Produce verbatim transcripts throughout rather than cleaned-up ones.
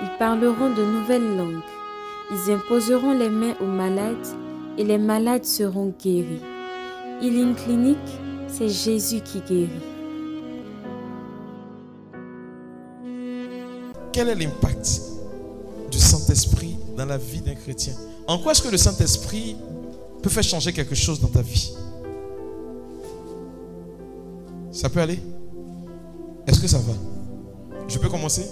ils parleront de nouvelles langues, ils imposeront les mains aux malades et les malades seront guéris. » Healing Clinic, c'est Jésus qui guérit. Quel est l'impact du Saint-Esprit dans la vie d'un chrétien? En quoi est-ce que le Saint-Esprit peut faire changer quelque chose dans ta vie? Ça peut aller? Est-ce que ça va? Je peux commencer?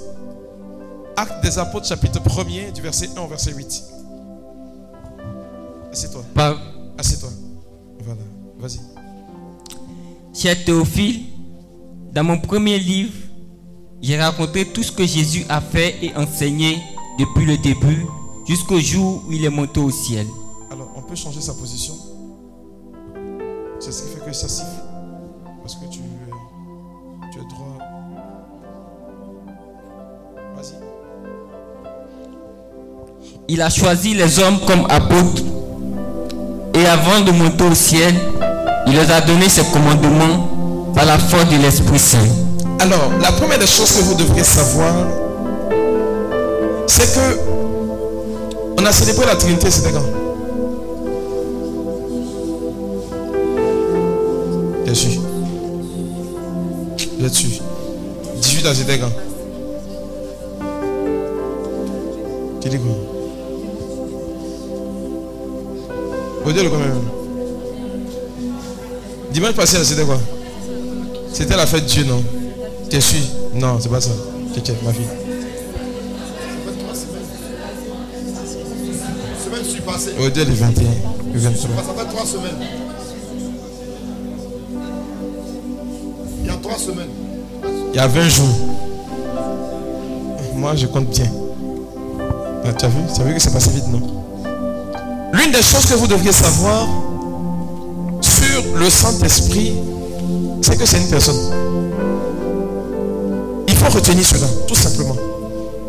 Acte des apôtres, chapitre premier, du verset un au verset huit. Assieds-toi. Bah. Assieds-toi. Voilà, vas-y. Cher Théophile, dans mon premier livre, j'ai raconté tout ce que Jésus a fait et enseigné depuis le début jusqu'au jour où il est monté au ciel. Alors, on peut changer sa position? C'est ce qui fait que ça siffle. Parce que tu, euh, tu es droit. Vas-y. Il a choisi les hommes comme apôtres et avant de monter au ciel, il leur a donné ses commandements par la force de l'Esprit Saint. Alors, la première des choses que vous devrez savoir, c'est que on a célébré la Trinité, c'était quand? Jésus. Jésus. dix-huit ans, c'était quand? Quel est quoi? Redis-le quand même. Dimanche passé, c'était quoi? C'était la fête de Dieu, non? T'es sûr? Non, c'est pas ça. Tiens, tiens, ma fille. Semaine suis passée. Redis-le vingt et un. Ça fait trois semaines. Il y a trois semaines. Il y a vingt jours. Moi, je compte bien. Ah, tu as vu? Tu as vu que ça passait vite, non? L'une des choses que vous devriez savoir sur le Saint-Esprit, c'est que c'est une personne. Il faut retenir cela, tout simplement.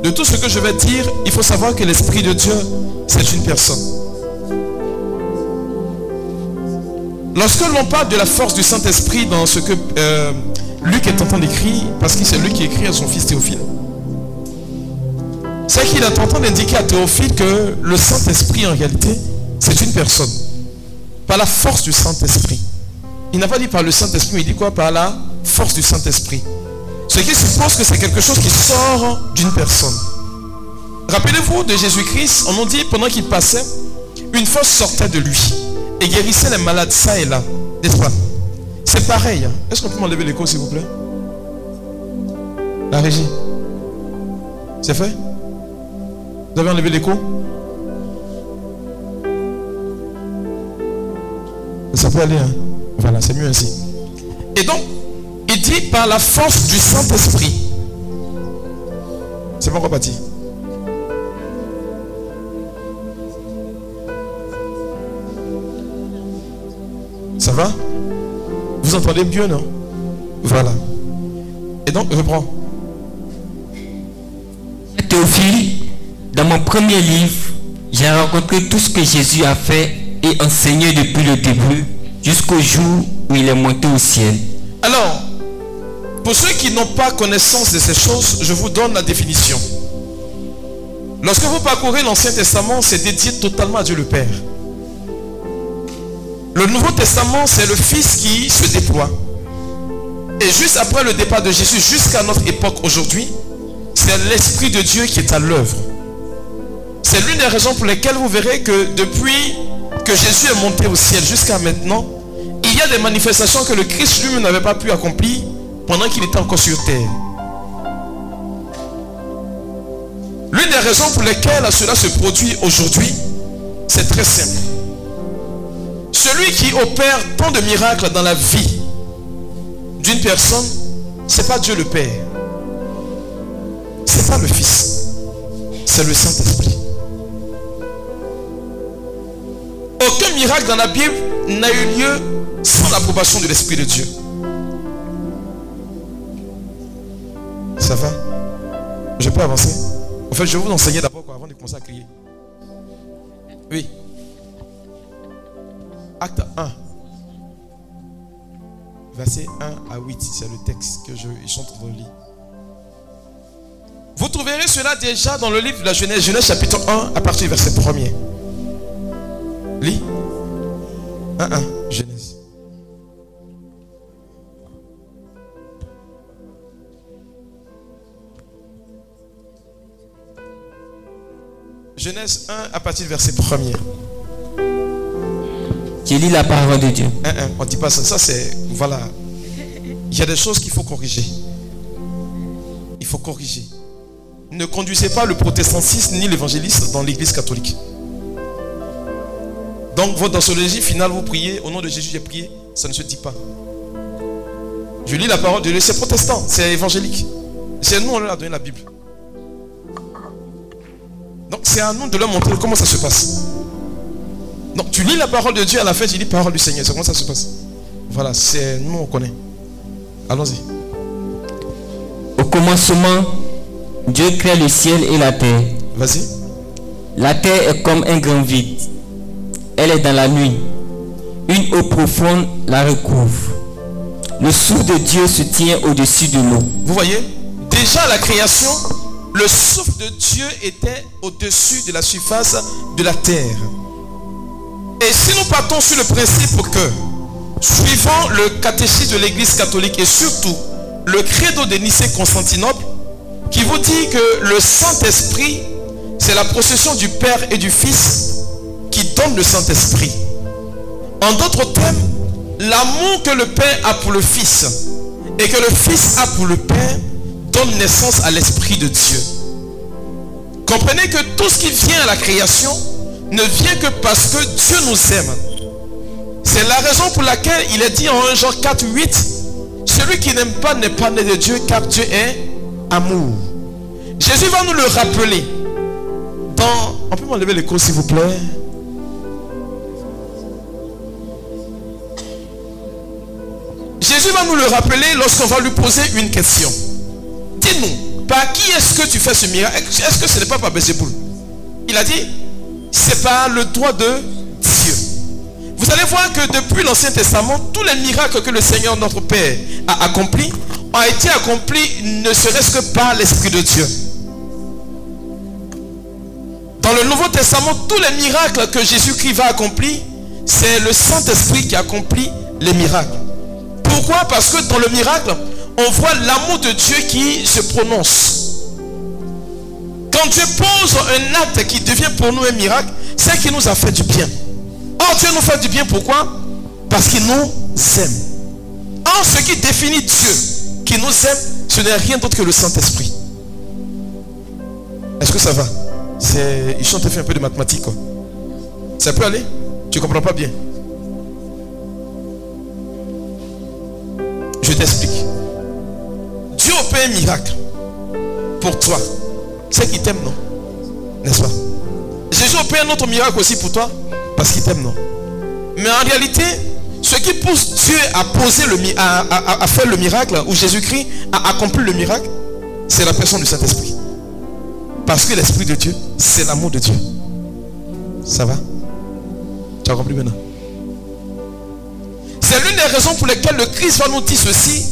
De tout ce que je vais dire, il faut savoir que l'Esprit de Dieu, c'est une personne. Lorsque l'on parle de la force du Saint-Esprit dans ce que euh, Luc est en train d'écrire, parce que c'est Luc qui écrit à son fils Théophile, c'est qu'il est en train d'indiquer à Théophile que le Saint-Esprit, en réalité, c'est une personne. Par la force du Saint-Esprit. Il n'a pas dit par le Saint-Esprit, mais il dit quoi? Par la force du Saint-Esprit. Ce qui suppose que c'est quelque chose qui sort d'une personne. Rappelez-vous de Jésus-Christ, on nous dit, pendant qu'il passait, une force sortait de lui et guérissait les malades, ça et là. N'est-ce pas? C'est pareil. Est-ce qu'on peut m'enlever l'écho, s'il vous plaît? La régie. C'est fait? Vous avez enlevé l'écho? Ça peut aller, hein? Voilà, c'est mieux ainsi. Et donc, il dit par la force du Saint-Esprit. C'est pas encore parti. Ça va? Vous entendez mieux, non? Voilà. Et donc, reprends. Théophile, dans mon premier livre, j'ai rencontré tout ce que Jésus a fait et enseigné depuis le début jusqu'au jour où il est monté au ciel. Alors, pour ceux qui n'ont pas connaissance de ces choses, je vous donne la définition. Lorsque vous parcourez l'Ancien Testament, c'est dédié totalement à Dieu le Père. Le Nouveau Testament, c'est le Fils qui se déploie. Et juste après le départ de Jésus, jusqu'à notre époque aujourd'hui, c'est l'Esprit de Dieu qui est à l'œuvre. C'est l'une des raisons pour lesquelles vous verrez que depuis que Jésus est monté au ciel jusqu'à maintenant, il y a des manifestations que le Christ lui-même n'avait pas pu accomplir pendant qu'il était encore sur terre. L'une des raisons pour lesquelles cela se produit aujourd'hui, c'est très simple. Celui qui opère tant de miracles dans la vie d'une personne, c'est pas Dieu le Père. C'est pas le Fils. c'est le Saint-Esprit. Aucun miracle dans la Bible n'a eu lieu sans l'approbation de l'Esprit de Dieu. Ça va? Je peux avancer? En fait, je vais vous enseigner d'abord avant de commencer à crier. Oui. Acte un. Verset un à huit, c'est le texte que je chante dans le lit. Vous trouverez cela déjà dans le livre de la Genèse, Genèse chapitre un à partir du verset premier. Lis. un, un, Genèse. Genèse un à partir du verset premier. Qui lit la parole de Dieu. Un, un, on ne dit pas ça. Ça, c'est. Voilà. Il y a des choses qu'il faut corriger. Il faut corriger. Ne conduisez pas le protestantisme ni l'évangéliste dans l'église catholique. Donc, votre doxologie finale, vous priez, au nom de Jésus, j'ai prié. Ça ne se dit pas. Je lis la parole de Dieu. C'est protestant, c'est évangélique. C'est à nous, on leur a donné la Bible. Donc, c'est à nous de leur montrer comment ça se passe. Donc tu lis la parole de Dieu, à la fin tu lis la parole du Seigneur. C'est comment ça se passe. Voilà, c'est nous on connaît. Allons-y. Au commencement, Dieu crée le ciel et la terre. Vas-y. La terre est comme un grand vide. Elle est dans la nuit. Une eau profonde la recouvre. Le souffle de Dieu se tient au-dessus de l'eau. Vous voyez, déjà à la création, le souffle de Dieu était au-dessus de la surface de la terre. Et si nous partons sur le principe que, suivant le catéchisme de l'église catholique et surtout le Credo de Nicée Constantinople, qui vous dit que le Saint-Esprit, c'est la procession du Père et du Fils qui donne le Saint-Esprit. En d'autres termes, l'amour que le Père a pour le Fils et que le Fils a pour le Père donne naissance à l'Esprit de Dieu. Comprenez que tout ce qui vient à la création ne vient que parce que Dieu nous aime. C'est la raison pour laquelle il est dit en Jean quatre, huit, celui qui n'aime pas n'est pas né de Dieu, car Dieu est amour. Jésus va nous le rappeler dans... On peut m'enlever l'écho s'il vous plaît. Jésus va nous le rappeler lorsqu'on va lui poser une question. Dis-nous, par qui est-ce que tu fais ce miracle? Est-ce que ce n'est pas par Béziboul? Il a dit, c'est par le droit de Dieu. Vous allez voir que depuis l'Ancien Testament, tous les miracles que le Seigneur notre Père a accomplis ont été accomplis ne serait-ce que par l'Esprit de Dieu. Dans le Nouveau Testament, tous les miracles que Jésus-Christ va accomplir, c'est le Saint-Esprit qui accomplit les miracles. Pourquoi? Parce que dans le miracle, on voit l'amour de Dieu qui se prononce. Quand Dieu pose un acte qui devient pour nous un miracle, c'est qu'il nous a fait du bien. Or, Dieu nous fait du bien, pourquoi? Parce qu'il nous aime. Or, ce qui définit Dieu, qui nous aime, ce n'est rien d'autre que le Saint-Esprit. Est-ce que ça va? C'est... Ils chantent fait un peu de mathématiques, quoi. Ça peut aller? Tu ne comprends pas bien. Je t'explique. Dieu opère un miracle pour toi. C'est qu'il t'aime, non? N'est-ce pas? Jésus opère un autre miracle aussi pour toi parce qu'il t'aime, non? Mais en réalité, ce qui pousse Dieu à poser le à, à, à faire le miracle, où Jésus-Christ a accompli le miracle, c'est la personne du Saint-Esprit. Parce que l'Esprit de Dieu, c'est l'amour de Dieu. Ça va? Tu as compris maintenant? C'est l'une des raisons pour lesquelles le Christ va nous dire ceci: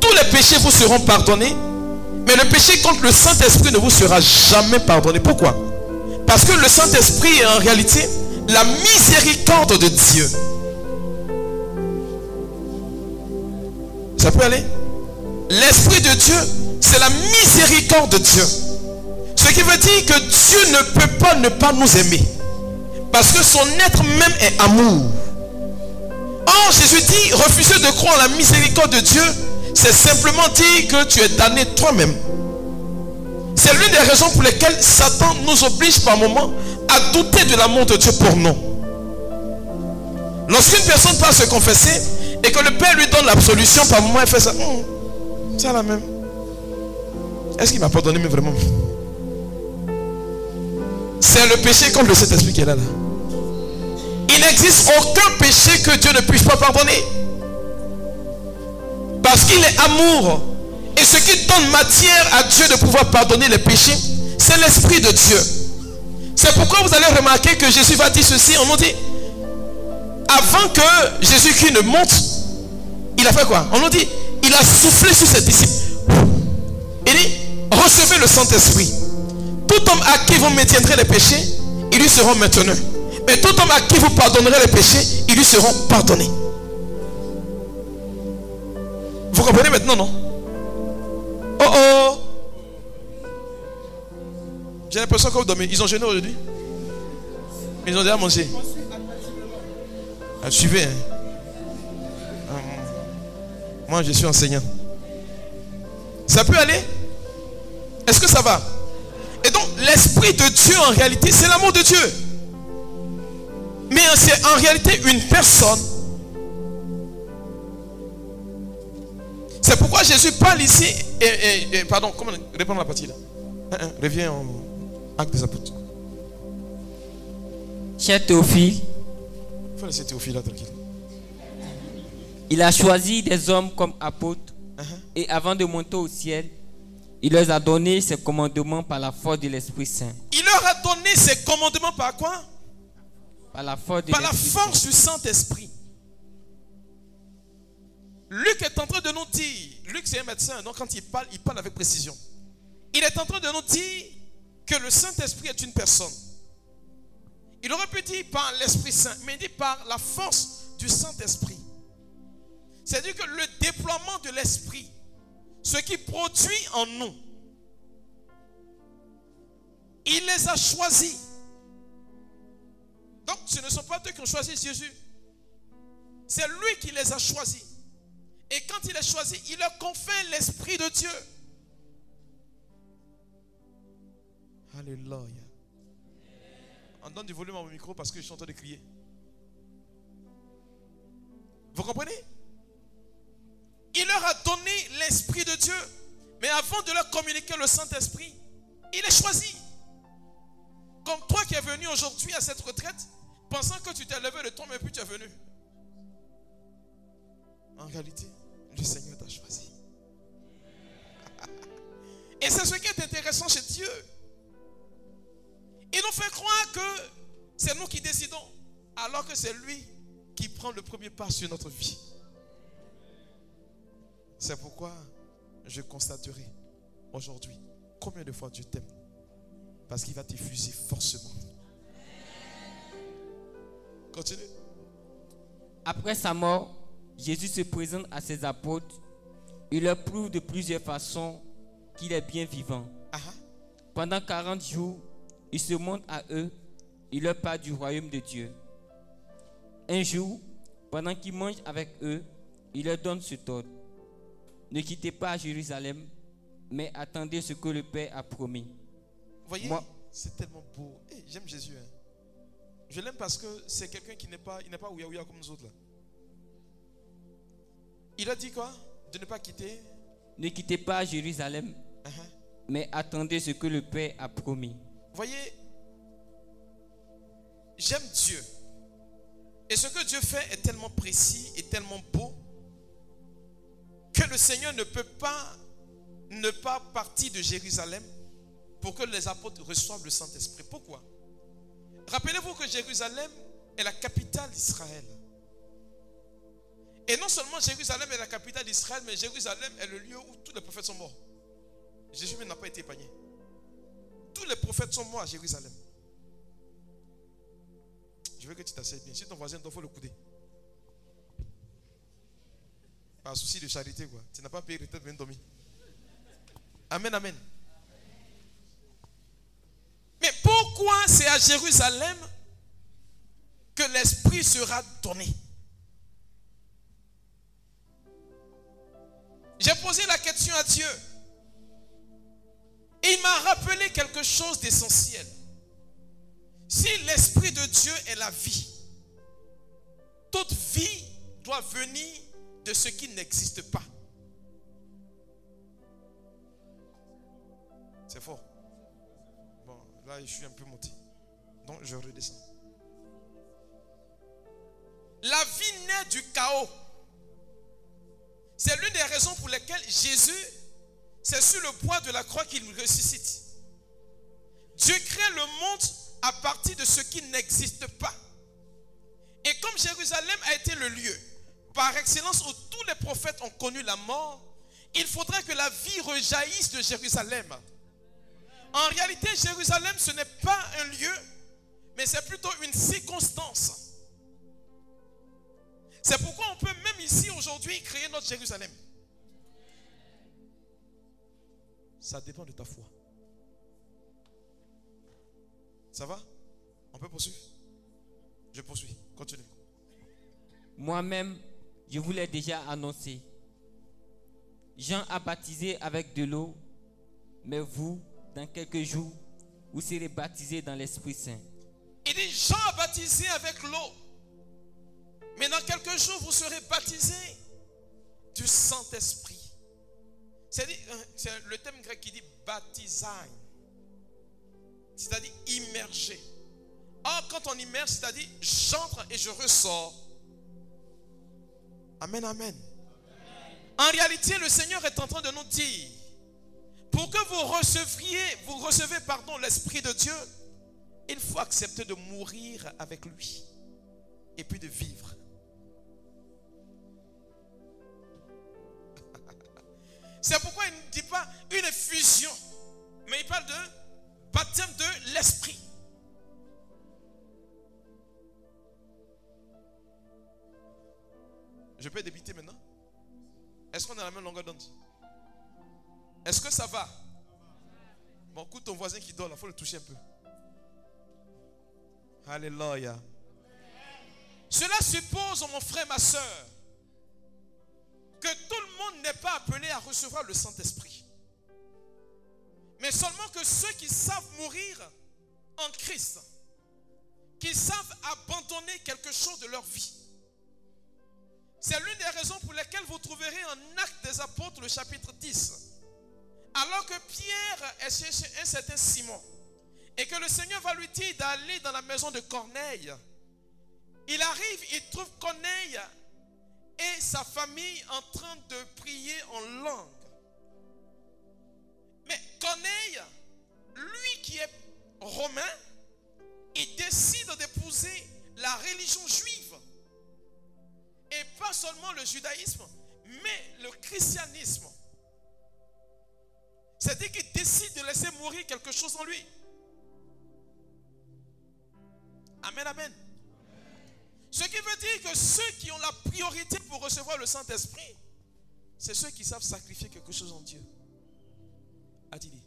tous les péchés vous seront pardonnés, mais le péché contre le Saint-Esprit ne vous sera jamais pardonné. Pourquoi? Parce que le Saint-Esprit est en réalité la miséricorde de Dieu. Ça peut aller? L'Esprit de Dieu, c'est la miséricorde de Dieu. Ce qui veut dire que Dieu ne peut pas ne pas nous aimer. Parce que son être même est amour. Or, Jésus dit, refuser de croire en la miséricorde de Dieu, c'est simplement dire que tu es damné toi-même. C'est l'une des raisons pour lesquelles Satan nous oblige par moments à douter de l'amour de Dieu pour nous. Lorsqu'une personne va se confesser et que le Père lui donne l'absolution, par moments, elle fait ça. Hum, ça la même. Est-ce qu'il m'a pardonné, mais vraiment? C'est le péché contre le Saint-Esprit qui est là, là. Il n'existe aucun péché que Dieu ne puisse pas pardonner. Parce qu'il est amour. Et ce qui donne matière à Dieu de pouvoir pardonner les péchés, c'est l'Esprit de Dieu. C'est pourquoi vous allez remarquer que Jésus va dire ceci, on nous dit, avant que Jésus-Christ ne monte, il a fait quoi? On nous dit, il a soufflé sur ses disciples. Il dit, recevez le Saint-Esprit. Tout homme à qui vous maintiendrez les péchés, ils lui seront maintenus. Mais tout homme à qui vous pardonnerez les péchés, ils lui seront pardonnés. Vous comprenez maintenant, non? Oh oh! J'ai l'impression que vous dormez. Ils ont jeûné aujourd'hui? Ils ont déjà mangé? Ah, suivez. Hein. Hum. Moi, je suis enseignant. Ça peut aller? Est-ce que ça va? Et donc, l'Esprit de Dieu, en réalité, c'est l'amour de Dieu. Mais c'est en réalité une personne. C'est pourquoi Jésus parle ici. Et, et, et pardon, comment répondre la partie là? Reviens en Acte des apôtres. Cher Théophile. Il faut laisser Théophile là tranquille. Il a choisi des hommes comme apôtres. Uh-huh. Et avant de monter au ciel, il leur a donné ses commandements par la force de l'Esprit Saint. Il leur a donné ses commandements par quoi? Par la force, de par la force du Saint-Esprit. Luc est en train de nous dire, Luc c'est un médecin, donc quand il parle, il parle avec précision. Il est en train de nous dire que le Saint-Esprit est une personne. Il aurait pu dire par l'Esprit Saint, mais il dit par la force du Saint-Esprit. C'est-à-dire que le déploiement de l'Esprit, ce qui produit en nous, il les a choisis. Donc ce ne sont pas eux qui ont choisi Jésus. C'est lui qui les a choisis. Et quand il est choisi, il leur confère l'Esprit de Dieu. Alléluia. On donne du volume à mon micro parce que je suis en train de crier. Vous comprenez? Il leur a donné l'Esprit de Dieu. Mais avant de leur communiquer le Saint-Esprit, il est choisi. Comme toi qui es venu aujourd'hui à cette retraite, pensant que tu t'es levé de tombe et puis tu es venu. En réalité, le Seigneur t'a choisi. Et c'est ce qui est intéressant chez Dieu. Il nous fait croire que c'est nous qui décidons, alors que c'est lui qui prend le premier pas sur notre vie. C'est pourquoi je constaterai aujourd'hui combien de fois Dieu t'aime. Parce qu'il va t'effuser forcément. Continue. Après sa mort, Jésus se présente à ses apôtres. Il leur prouve de plusieurs façons qu'il est bien vivant. Uh-huh. Pendant quarante jours, il se montre à eux. Il leur parle du royaume de Dieu. Un jour, pendant qu'il mange avec eux, il leur donne cet ordre. Ne quittez pas Jérusalem, mais attendez ce que le Père a promis. Vous voyez, moi, c'est tellement beau. Hey, j'aime Jésus. Hein. Je l'aime parce que c'est quelqu'un qui n'est pas, il n'est pas ouya ouya comme nous autres là. Il a dit quoi? De ne pas quitter? Ne quittez pas Jérusalem, uh-huh. mais attendez ce que le Père a promis. Vous voyez, j'aime Dieu. Et ce que Dieu fait est tellement précis et tellement beau que le Seigneur ne peut pas ne pas partir de Jérusalem pour que les apôtres reçoivent le Saint-Esprit. Pourquoi? Rappelez-vous que Jérusalem est la capitale d'Israël. Et non seulement Jérusalem est la capitale d'Israël, mais Jérusalem est le lieu où tous les prophètes sont morts. Jésus n'a pas été épargné. Tous les prophètes sont morts à Jérusalem. Je veux que tu t'asseyes bien. Si ton voisin doit, il faut le couder. Par souci de charité, quoi. Tu n'as pas payé le temps de venir dormir. Amen, amen. Mais pourquoi c'est à Jérusalem que l'Esprit sera donné? J'ai posé la question à Dieu. Et il m'a rappelé quelque chose d'essentiel. Si l'Esprit de Dieu est la vie, toute vie doit venir de ce qui n'existe pas. C'est fort. Bon, là je suis un peu monté. Donc je redescends. La vie naît du chaos. C'est l'une des raisons pour lesquelles Jésus, c'est sur le point de la croix qu'il ressuscite. Dieu crée le monde à partir de ce qui n'existe pas. Et comme Jérusalem a été le lieu par excellence où tous les prophètes ont connu la mort, il faudrait que la vie rejaillisse de Jérusalem. En réalité, Jérusalem, ce n'est pas un lieu, mais c'est plutôt une circonstance. C'est pourquoi on peut même ici aujourd'hui créer notre Jérusalem. Ça dépend de ta foi. Ça va? On peut poursuivre? Je poursuis. Continue. Moi-même, je vous l'ai déjà annoncé. Jean a baptisé avec de l'eau, mais vous, dans quelques jours, vous serez baptisés dans l'Esprit Saint. Il dit Jean a baptisé avec l'eau, mais dans quelques jours, vous serez baptisés du Saint-Esprit. C'est le terme grec qui dit baptisaï, c'est-à-dire immerger. Or, quand on immerge, c'est-à-dire j'entre et je ressors. Amen, amen. En réalité, le Seigneur est en train de nous dire, pour que vous receviez, vous recevez, pardon, l'Esprit de Dieu, il faut accepter de mourir avec lui et puis de vivre. C'est pourquoi il ne dit pas une effusion, mais il parle de baptême de l'Esprit. Je peux débiter maintenant? Est-ce qu'on a la même longueur d'onde? Est-ce que ça va? Bon, écoute ton voisin qui dort là, il faut le toucher un peu. Alléluia. Cela suppose, mon frère, ma soeur, que tout le monde n'est pas appelé à recevoir le Saint-Esprit, mais seulement que ceux qui savent mourir en Christ, qui savent abandonner quelque chose de leur vie. C'est l'une des raisons pour lesquelles vous trouverez en Acte des apôtres le chapitre dix. Alors que Pierre est chez un certain Simon et que le Seigneur va lui dire d'aller dans la maison de Corneille, il arrive, il trouve Corneille et sa famille en train de prier en langue. Mais Corneille, lui qui est romain, il décide d'épouser la religion juive. Et pas seulement le judaïsme, mais le christianisme. C'est-à-dire qu'il décide de laisser mourir quelque chose en lui. Amen, amen. Ce qui veut dire que ceux qui ont la priorité pour recevoir le Saint-Esprit, c'est ceux qui savent sacrifier quelque chose en Dieu. Adili.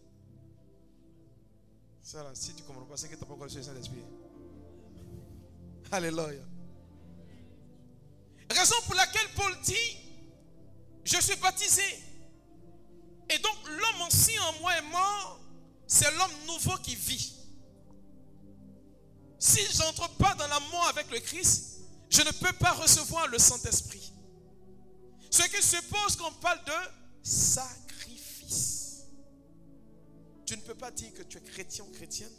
Ça là, si tu ne comprends pas, c'est que tu n'as pas encore reçu le Saint-Esprit. Alléluia. Raison pour laquelle Paul dit, je suis baptisé. Et donc l'homme ancien en moi est mort, c'est l'homme nouveau qui vit. Si je n'entre pas dans la mort avec le Christ, je ne peux pas recevoir le Saint-Esprit. Ce qui suppose qu'on parle de sacrifice. Tu ne peux pas dire que tu es chrétien ou chrétienne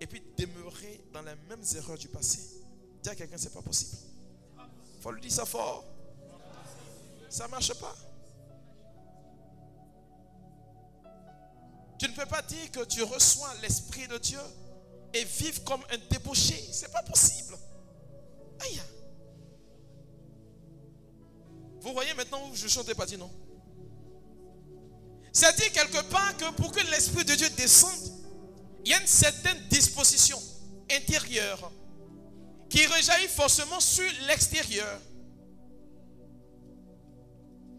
et puis demeurer dans les mêmes erreurs du passé. Dire à quelqu'un, ce n'est pas possible. Il faut lui dire ça fort. Ça ne marche pas. Tu ne peux pas dire que tu reçois l'Esprit de Dieu et vivre comme un débauché. Ce n'est pas possible. Aïe. Vous voyez maintenant où je chante des parties, non? C'est-à-dire quelque part que pour que l'Esprit de Dieu descende, il y a une certaine disposition intérieure qui rejaillit forcément sur l'extérieur.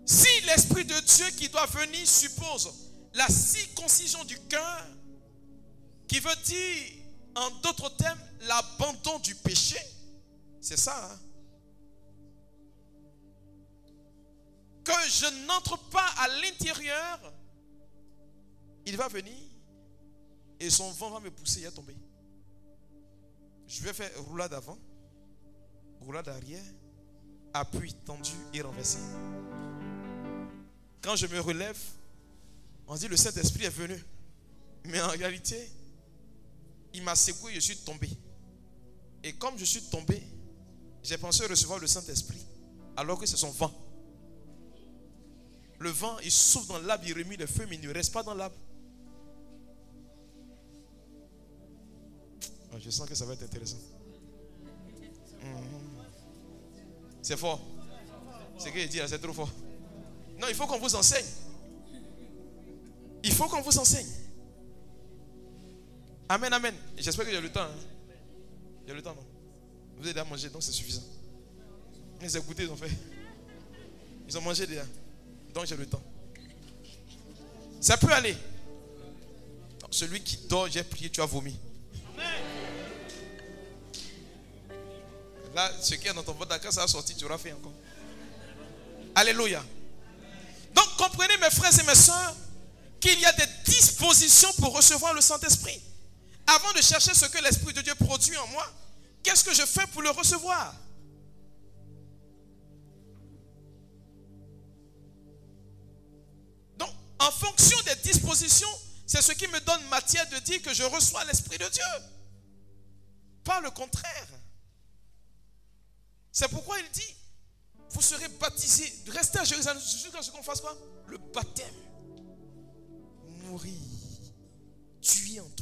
Si l'Esprit de Dieu qui doit venir suppose la circoncision du cœur, qui veut dire, en d'autres termes, l'abandon du péché, c'est ça, hein? Que je n'entre pas à l'intérieur, il va venir et son vent va me pousser, il va tomber. Je vais faire roulade avant, roulade arrière, appui tendu et renversé. Quand je me relève, on dit le Saint-Esprit est venu. Mais en réalité, il m'a secoué, je suis tombé. Et comme je suis tombé, j'ai pensé recevoir le Saint-Esprit, alors que c'est son vent. Le vent, il souffle dans l'arbre, il remue les feuilles, mais il ne reste pas dans l'arbre. Je sens que ça va être intéressant. C'est fort. C'est ce que je dis là, c'est trop fort. Non, il faut qu'on vous enseigne. Il faut qu'on vous enseigne. Amen, amen. J'espère que j'ai le temps. Hein. J'ai le temps, non? Vous avez déjà mangé, donc c'est suffisant. Ils ont goûté, ils ont fait. Ils ont mangé déjà. Donc j'ai le temps. Ça peut aller. Non, celui qui dort, j'ai prié, tu as vomi. Là, ce qui est dans ton ventre, quand ça va sortir, tu auras fait encore. Alléluia. Donc comprenez, mes frères et mes soeurs, qu'il y a des dispositions pour recevoir le Saint-Esprit. Avant de chercher ce que l'Esprit de Dieu produit en moi, qu'est-ce que je fais pour le recevoir? Donc, en fonction des dispositions, c'est ce qui me donne matière de dire que je reçois l'Esprit de Dieu. Pas le contraire. C'est pourquoi il dit, vous serez baptisés. Restez à Jérusalem jusqu'à ce qu'on fasse quoi? Le baptême. Mourir. Tu es en toi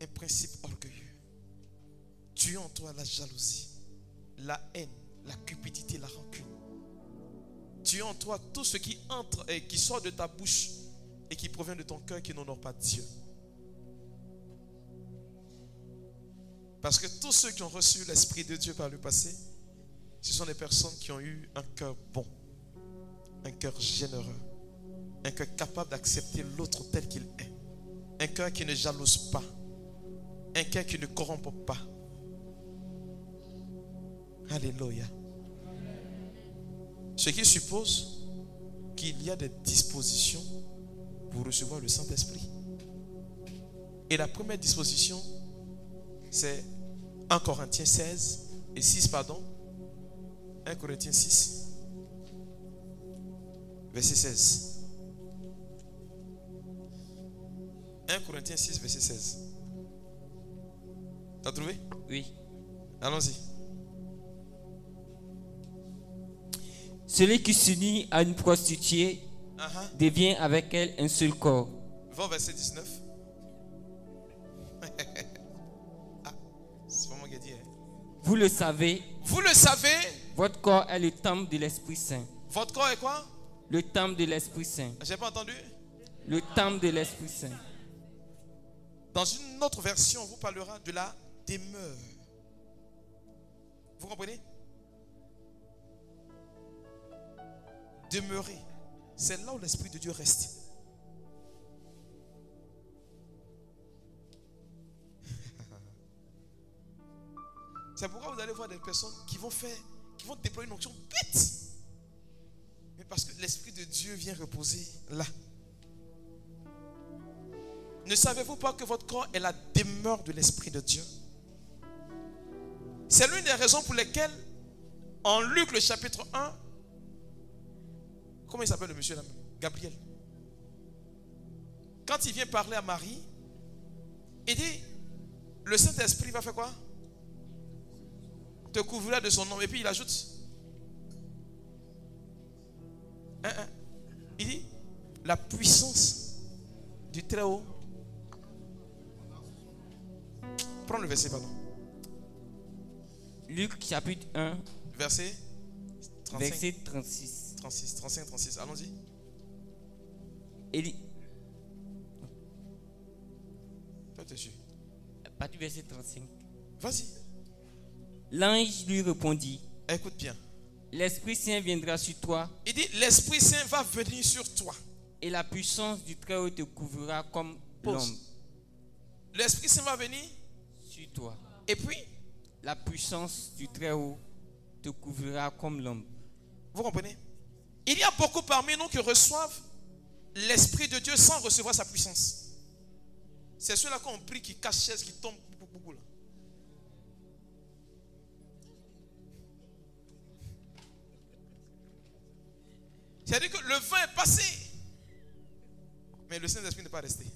un principe orgueilleux. Tu es en toi la jalousie, la haine, la cupidité, la rancune. Tu es en toi tout ce qui entre et qui sort de ta bouche et qui provient de ton cœur qui n'honore pas Dieu. Parce que tous ceux qui ont reçu l'Esprit de Dieu par le passé, ce sont des personnes qui ont eu un cœur bon, un cœur généreux, un cœur capable d'accepter l'autre tel qu'il est, un cœur qui ne jalouse pas, un cœur qui ne corrompt pas. Alléluia. Ce qui suppose qu'il y a des dispositions pour recevoir le Saint-Esprit. Et la première disposition, c'est un Corinthiens seize et six, pardon. un Corinthiens six, verset seize. un Corinthiens six, verset seize. T'as trouvé? Oui. Allons-y. Celui qui s'unit à une prostituée uh-huh. devient avec elle un seul corps. Va au verset dix-neuf. Ah, c'est vraiment qu'il dit. Hein. Vous le savez. Vous le savez. Votre corps est le temple de l'Esprit Saint. Votre corps est quoi? Le temple de l'Esprit Saint. J'ai pas entendu? Le temple de l'Esprit Saint. Dans une autre version, on vous parlera de la demeure. Vous comprenez? Demeurer, c'est là où l'Esprit de Dieu reste. C'est pourquoi vous allez voir des personnes qui vont faire, qui vont déployer une onction bête. Mais parce que l'Esprit de Dieu vient reposer là. Ne savez-vous pas que votre corps est la demeure de l'Esprit de Dieu? C'est l'une des raisons pour lesquelles, en Luc le chapitre un, comment il s'appelle le monsieur là? Gabriel. Quand il vient parler à Marie, il dit, le Saint-Esprit va faire quoi? Te couvrir de son nom. Et puis il ajoute, hein, hein, il dit, la puissance du Très-Haut. Prends le verset, pardon. Luc chapitre un. Verset trente-cinq. Verset trente-six. trente-six, trente-cinq, trente-six. Allons-y. Élie. Toi, t'es sûr. Pas du verset trente-cinq. Vas-y. L'ange lui répondit. Écoute bien. L'Esprit Saint viendra sur toi. Il dit, l'Esprit Saint va venir sur toi. Et la puissance du Très-Haut te couvrira comme Pause. L'homme. L'Esprit Saint va venir sur toi. Et puis, la puissance du Très-Haut te couvrira comme l'homme. Vous comprenez? Il y a beaucoup parmi nous qui reçoivent l'Esprit de Dieu sans recevoir sa puissance. C'est ceux-là qu'on prie, qui cachent, qui tombent beaucoup là. C'est-à-dire que le vent est passé, mais le Saint-Esprit n'est pas resté.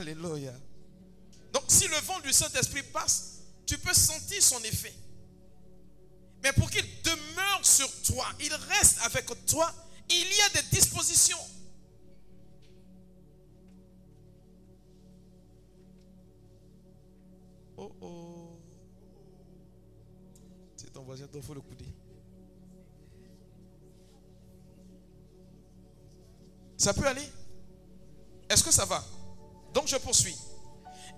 Alléluia. Donc si le vent du Saint-Esprit passe, tu peux sentir son effet. Mais pour qu'il demeure sur toi, il reste avec toi, il y a des dispositions. Oh oh. C'est ton voisin, donc il faut le couder. Ça peut aller? Est-ce que ça va? Donc je poursuis.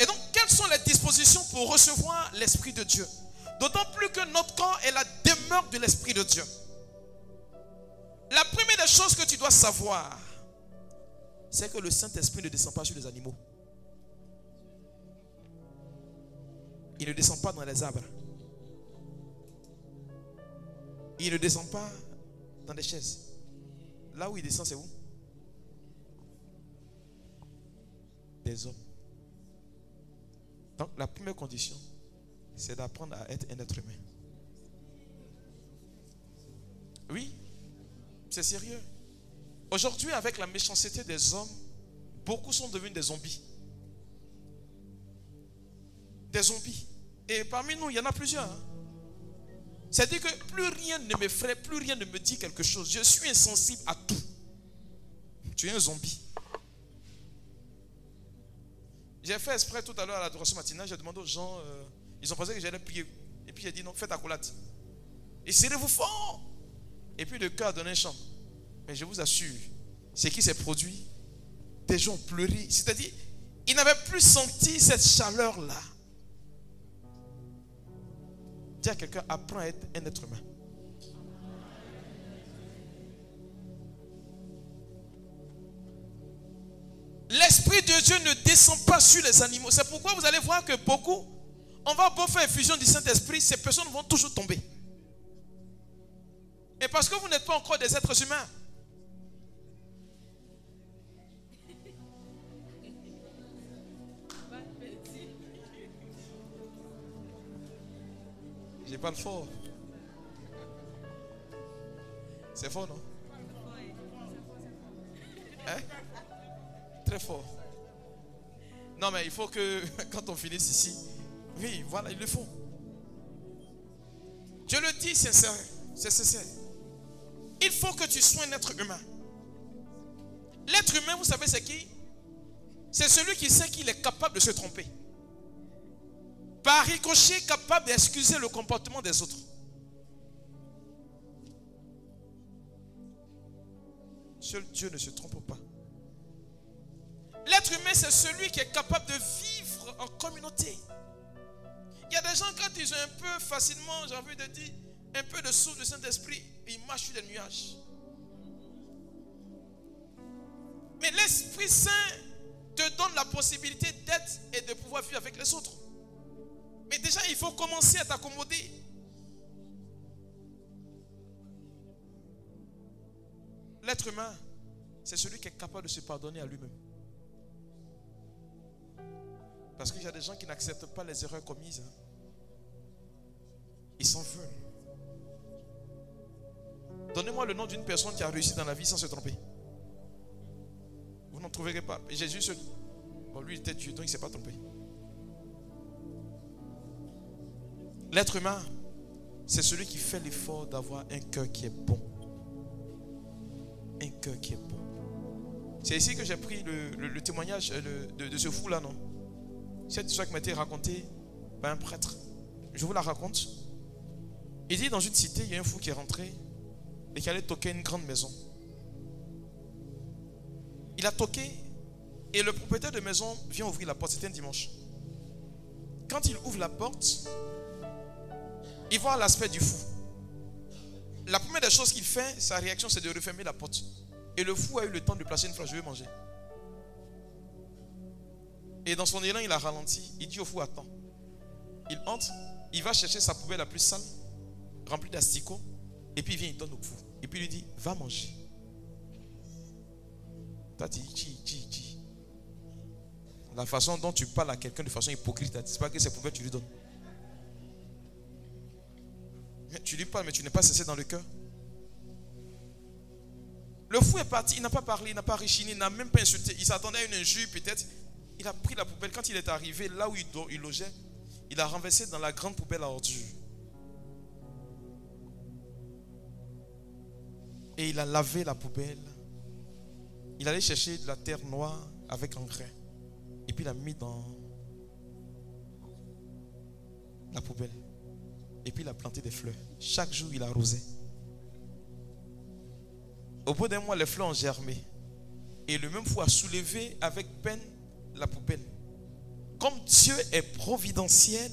Et donc quelles sont les dispositions pour recevoir l'Esprit de Dieu? D'autant plus que notre corps est la demeure de l'Esprit de Dieu. La première des choses que tu dois savoir, c'est que le Saint-Esprit ne descend pas sur les animaux. Il ne descend pas dans les arbres. Il ne descend pas dans les chaises. Là où il descend, c'est où? Des hommes. Donc la première condition, c'est d'apprendre à être un être humain. Oui, c'est sérieux. Aujourd'hui, avec la méchanceté des hommes, beaucoup sont devenus des zombies. Des zombies. Et parmi nous, il y en a plusieurs. C'est-à-dire que plus rien ne m'effraie, plus rien ne me dit quelque chose. Je suis insensible à tout. Tu es un zombie. J'ai fait exprès tout à l'heure à l'adoration matinale, j'ai demandé aux gens... Euh, Ils ont pensé que j'allais prier. Et puis il a dit non, faites accolade. Et serrez-vous fort. Et puis le cœur a donné un chant. Mais je vous assure, ce qui s'est produit, des gens ont pleuré. C'est-à-dire, ils n'avaient plus senti cette chaleur-là. Dis à quelqu'un, apprends à être un être humain. L'Esprit de Dieu ne descend pas sur les animaux. C'est pourquoi vous allez voir que beaucoup... On va beau faire effusion du Saint-Esprit, ces personnes vont toujours tomber. Et parce que vous n'êtes pas encore des êtres humains. Je parle fort. C'est fort, non? Hein? Très fort. Non, mais il faut que quand on finisse ici. Oui, voilà, ils le font. Je le dis, c'est sincère, c'est sincère. Il faut que tu sois un être humain. L'être humain, vous savez, c'est qui? C'est celui qui sait qu'il est capable de se tromper. Par ricochet, capable d'excuser le comportement des autres. Seul Dieu ne se trompe pas. L'être humain, c'est celui qui est capable de vivre en communauté. Il y a des gens, quand ils ont un peu facilement, j'ai envie de dire, un peu de souffle du Saint-Esprit, ils marchent sur des nuages. Mais l'Esprit Saint te donne la possibilité d'être et de pouvoir vivre avec les autres. Mais déjà, il faut commencer à t'accommoder. L'être humain, c'est celui qui est capable de se pardonner à lui-même. Parce qu'il y a des gens qui n'acceptent pas les erreurs commises. Ils s'en veulent. Donnez-moi le nom d'une personne qui a réussi dans la vie sans se tromper. Vous n'en trouverez pas. Jésus se dit, bon, lui il était Dieu, donc il ne s'est pas trompé. L'être humain, c'est celui qui fait l'effort d'avoir un cœur qui est bon. Un cœur qui est bon. C'est ici que j'ai pris le, le, le témoignage le, de, de ce fou-là, non? Cette histoire qui m'a été racontée par un prêtre. Je vous la raconte. Il dit, dans une cité, il y a un fou qui est rentré et qui allait toquer une grande maison. Il a toqué et le propriétaire de maison vient ouvrir la porte. C'était un dimanche. Quand il ouvre la porte, il voit l'aspect du fou. La première des choses qu'il fait, sa réaction, c'est de refermer la porte. Et le fou a eu le temps de placer une phrase, je vais manger. Et dans son élan, il a ralenti. Il dit au fou, attends. Il entre, il va chercher sa poubelle la plus sale, remplie d'asticots, et puis il vient, il donne au fou. Et puis il lui dit, va manger. T'as dit, dit, dit, dit. La façon dont tu parles à quelqu'un de façon hypocrite, t'as dit, c'est pas que c'est poubelle, tu lui donnes. Mais tu lui parles, mais tu n'es pas sincère dans le cœur. Le fou est parti, il n'a pas parlé, il n'a pas richini, il n'a même pas insulté. Il s'attendait à une injure peut-être. il a pris la poubelle. Quand il est arrivé là où il, do, il logeait, il a renversé dans la grande poubelle à ordures. Et il a lavé la poubelle. Il allait chercher de la terre noire avec engrais. Et puis il a mis dans la poubelle. Et puis il a planté des fleurs. Chaque jour, il a arrosé. Au bout d'un mois, les fleurs ont germé. Et le même fou a soulevé avec peine la poubelle. Comme Dieu est providentiel,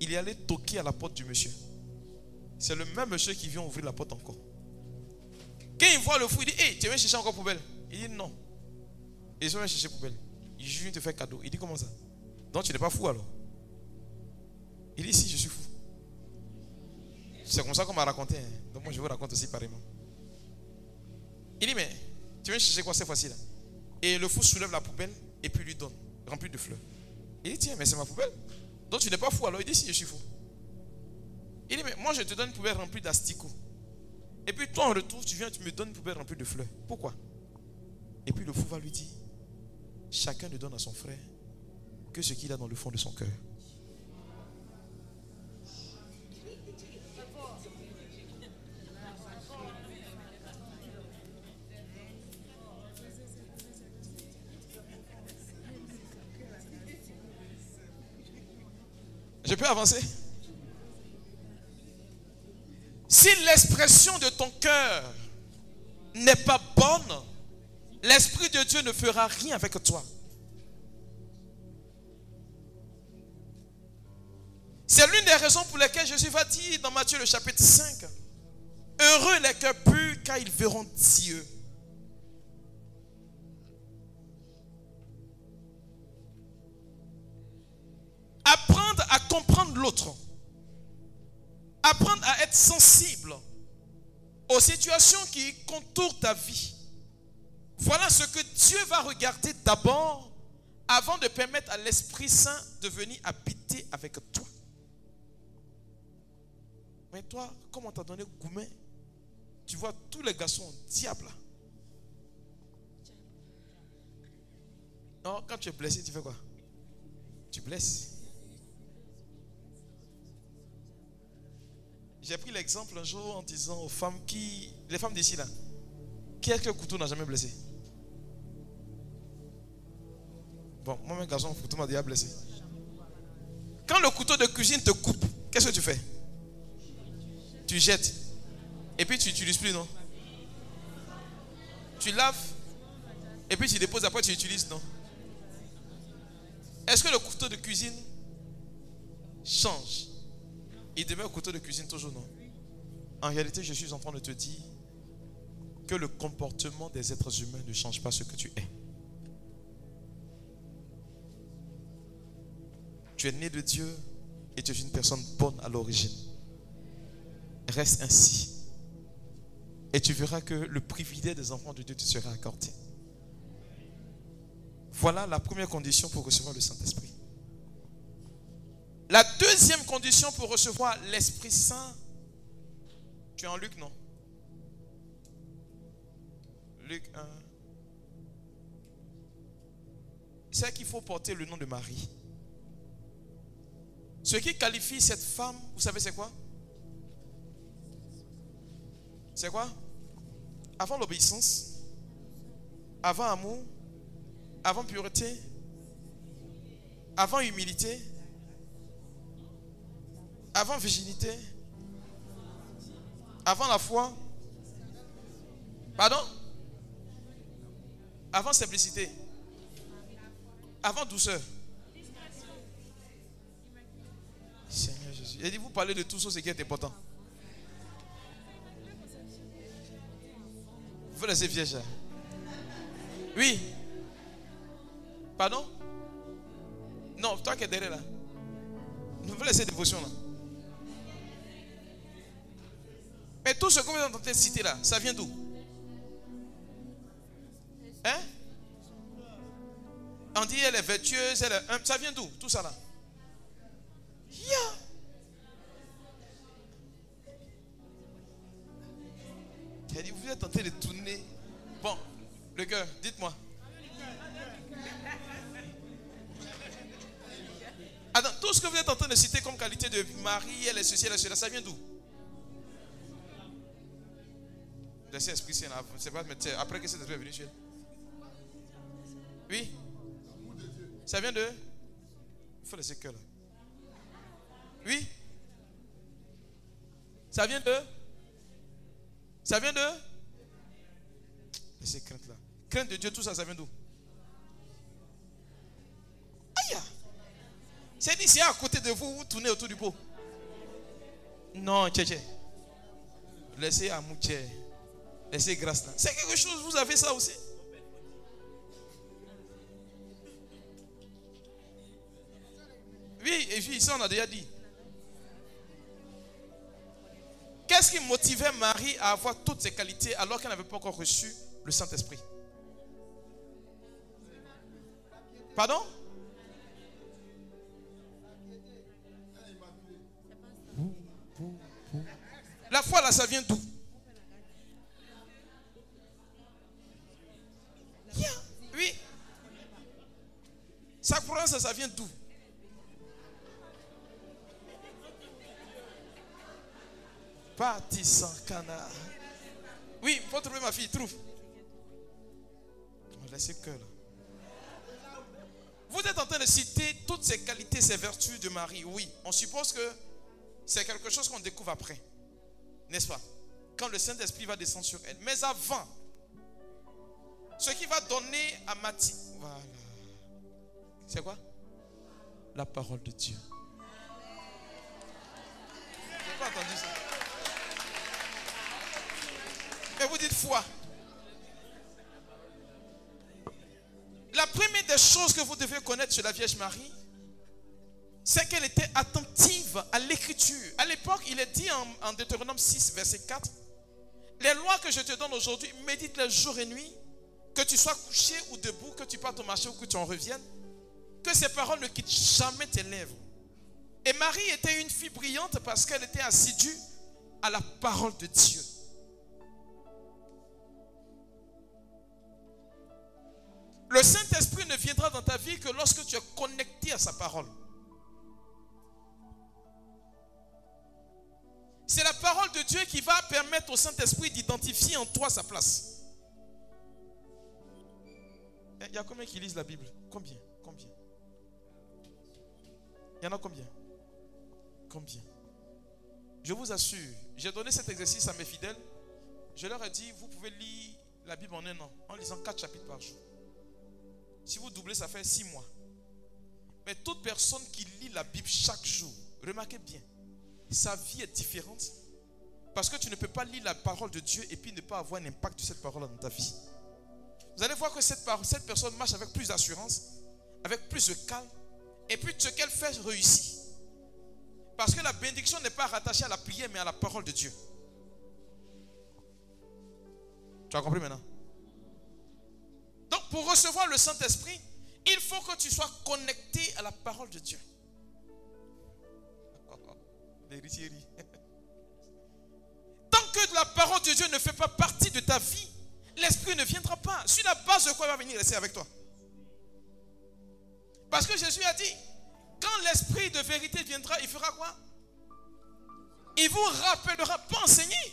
il est allé toquer à la porte du monsieur. C'est le même monsieur qui vient ouvrir la porte encore. Quand il voit le fou, il dit, hey, tu viens chercher encore poubelle? Il dit non. Et je viens chercher poubelle. Je viens te faire cadeau. Il dit, comment ça? Donc tu n'es pas fou alors? Il dit, si, je suis fou. C'est comme ça qu'on m'a raconté. Hein. Donc moi je vous raconte aussi pareillement. Il dit, mais tu viens chercher quoi cette fois-ci là? Et le fou soulève la poubelle et puis lui donne, remplie de fleurs. Il dit, tiens, mais c'est ma poubelle. Donc tu n'es pas fou alors? Il dit, si, je suis fou. Il dit, mais moi je te donne une poubelle remplie d'asticots. Et puis toi en retour, tu viens, tu me donnes une poubelle remplie de fleurs. Pourquoi? Et puis le fou va lui dire, chacun ne donne à son frère que ce qu'il a dans le fond de son cœur. Je peux avancer? Si l'expression de ton cœur n'est pas bonne, l'Esprit de Dieu ne fera rien avec toi. C'est l'une des raisons pour lesquelles Jésus va dire dans Matthieu le chapitre cinq, « Heureux les cœurs purs, car ils verront Dieu. » Apprendre à comprendre l'autre. Apprendre à être sensible aux situations qui contournent ta vie. Voilà ce que Dieu va regarder d'abord avant de permettre à l'Esprit Saint de venir habiter avec toi. Mais toi, comme on t'a donné gourmet, tu vois tous les garçons diables. Non, quand tu es blessé, tu fais quoi? Tu blesses. J'ai pris l'exemple un jour en disant aux femmes qui... Les femmes d'ici là, qui est-ce que le couteau n'a jamais blessé? Bon, moi même garçon, le couteau m'a déjà blessé. Quand le couteau de cuisine te coupe, qu'est-ce que tu fais? Tu jettes. Et puis tu n'utilises plus, non? Tu laves. Et puis tu déposes, après tu utilises, non? Est-ce que le couteau de cuisine change? Il demeure au couteau de cuisine toujours, non? En réalité, je suis en train de te dire que le comportement des êtres humains ne change pas ce que tu es. Tu es né de Dieu et tu es une personne bonne à l'origine. Reste ainsi. Et tu verras que le privilège des enfants de Dieu te sera accordé. Voilà la première condition pour recevoir le Saint-Esprit. La deuxième condition pour recevoir l'Esprit Saint, tu es en Luc, non? Luc un. C'est qu'il faut porter le nom de Marie. Ce qui qualifie cette femme, vous savez c'est quoi? C'est quoi? Avant l'obéissance, avant amour, avant pureté, avant humilité, avant virginité, avant la foi, pardon, avant simplicité, avant douceur. Seigneur Jésus, il dit vous parlez de tout ce qui est important. Vous laissez vierge. Oui. Pardon? Non, toi qui es derrière là. Vous laissez dévotion là. Mais tout ce que vous entendez citer là, ça vient d'où? Hein? On dit elle est vertueuse, elle est humble. Ça vient d'où? Tout ça là. Yeah. Elle dit, vous êtes tenté de tourner. Bon, le cœur, dites-moi. Tout ce que vous êtes en train de citer comme qualité de Marie, elle est ceci, elle est cela, ça vient d'où? Le Saint-Esprit, c'est pas, mais après que Saint-Esprit est venu chez elle. Oui? Ça vient de? Il faut laisser que là. Oui? Ça vient de? Ça vient de? Laissez crainte là. Crainte de Dieu, tout ça, ça vient d'où? Aïe! C'est d'ici à côté de vous, vous tournez autour du pot. Non, tchè tchè. Laissez amour tchè. Laissez grâce là. C'est quelque chose, vous avez ça aussi. Oui, et puis ça on a déjà dit. Qu'est-ce qui motivait Marie à avoir toutes ces qualités alors qu'elle n'avait pas encore reçu le Saint-Esprit? Pardon? La foi là, ça vient d'où? Yeah, oui. Sa croyance, ça, ça vient d'où? Parti sans canard. Oui, il faut trouver ma fille, trouve. On laisse que là. Vous êtes en train de citer toutes ces qualités, ces vertus de Marie. Oui, on suppose que c'est quelque chose qu'on découvre après. N'est-ce pas? Quand le Saint-Esprit va descendre sur elle. Mais avant, ce qui va donner à Mathie. Voilà. C'est quoi? La parole de Dieu. Je n'ai pas entendu ça. Mais vous dites foi. La première des choses que vous devez connaître sur la Vierge Marie, c'est qu'elle était attentive à l'écriture. À l'époque, il est dit en, en Deutéronome six, verset quatre, les lois que je te donne aujourd'hui, médite-les jour et nuit, que tu sois couché ou debout, que tu partes au marché ou que tu en reviennes, que ces paroles ne quittent jamais tes lèvres. Et Marie était une fille brillante parce qu'elle était assidue à la parole de Dieu. Le Saint-Esprit ne viendra dans ta vie que lorsque tu es connecté à sa parole. C'est la parole de Dieu qui va permettre au Saint-Esprit d'identifier en toi sa place. Il y a combien qui lisent la Bible? Combien? Combien? Il y en a combien? Combien? Je vous assure, j'ai donné cet exercice à mes fidèles. Je leur ai dit, vous pouvez lire la Bible en un an, en lisant quatre chapitres par jour. Si vous doublez, ça fait six mois. Mais toute personne qui lit la Bible chaque jour, remarquez bien, sa vie est différente parce que tu ne peux pas lire la parole de Dieu et puis ne pas avoir un impact de cette parole dans ta vie. Vous allez voir que cette, parole, cette personne marche avec plus d'assurance, avec plus de calme, et puis ce qu'elle fait réussit. Parce que la bénédiction n'est pas rattachée à la prière mais à la parole de Dieu. Tu as compris maintenant? Donc pour recevoir le Saint-Esprit, il faut que tu sois connecté à la parole de Dieu. Tant que la parole de Dieu ne fait pas partie de ta vie, l'Esprit ne viendra pas. Sur la base de quoi il va venir rester avec toi? Parce que Jésus a dit, quand l'Esprit de vérité viendra, il fera quoi? Il vous rappellera, pas enseigner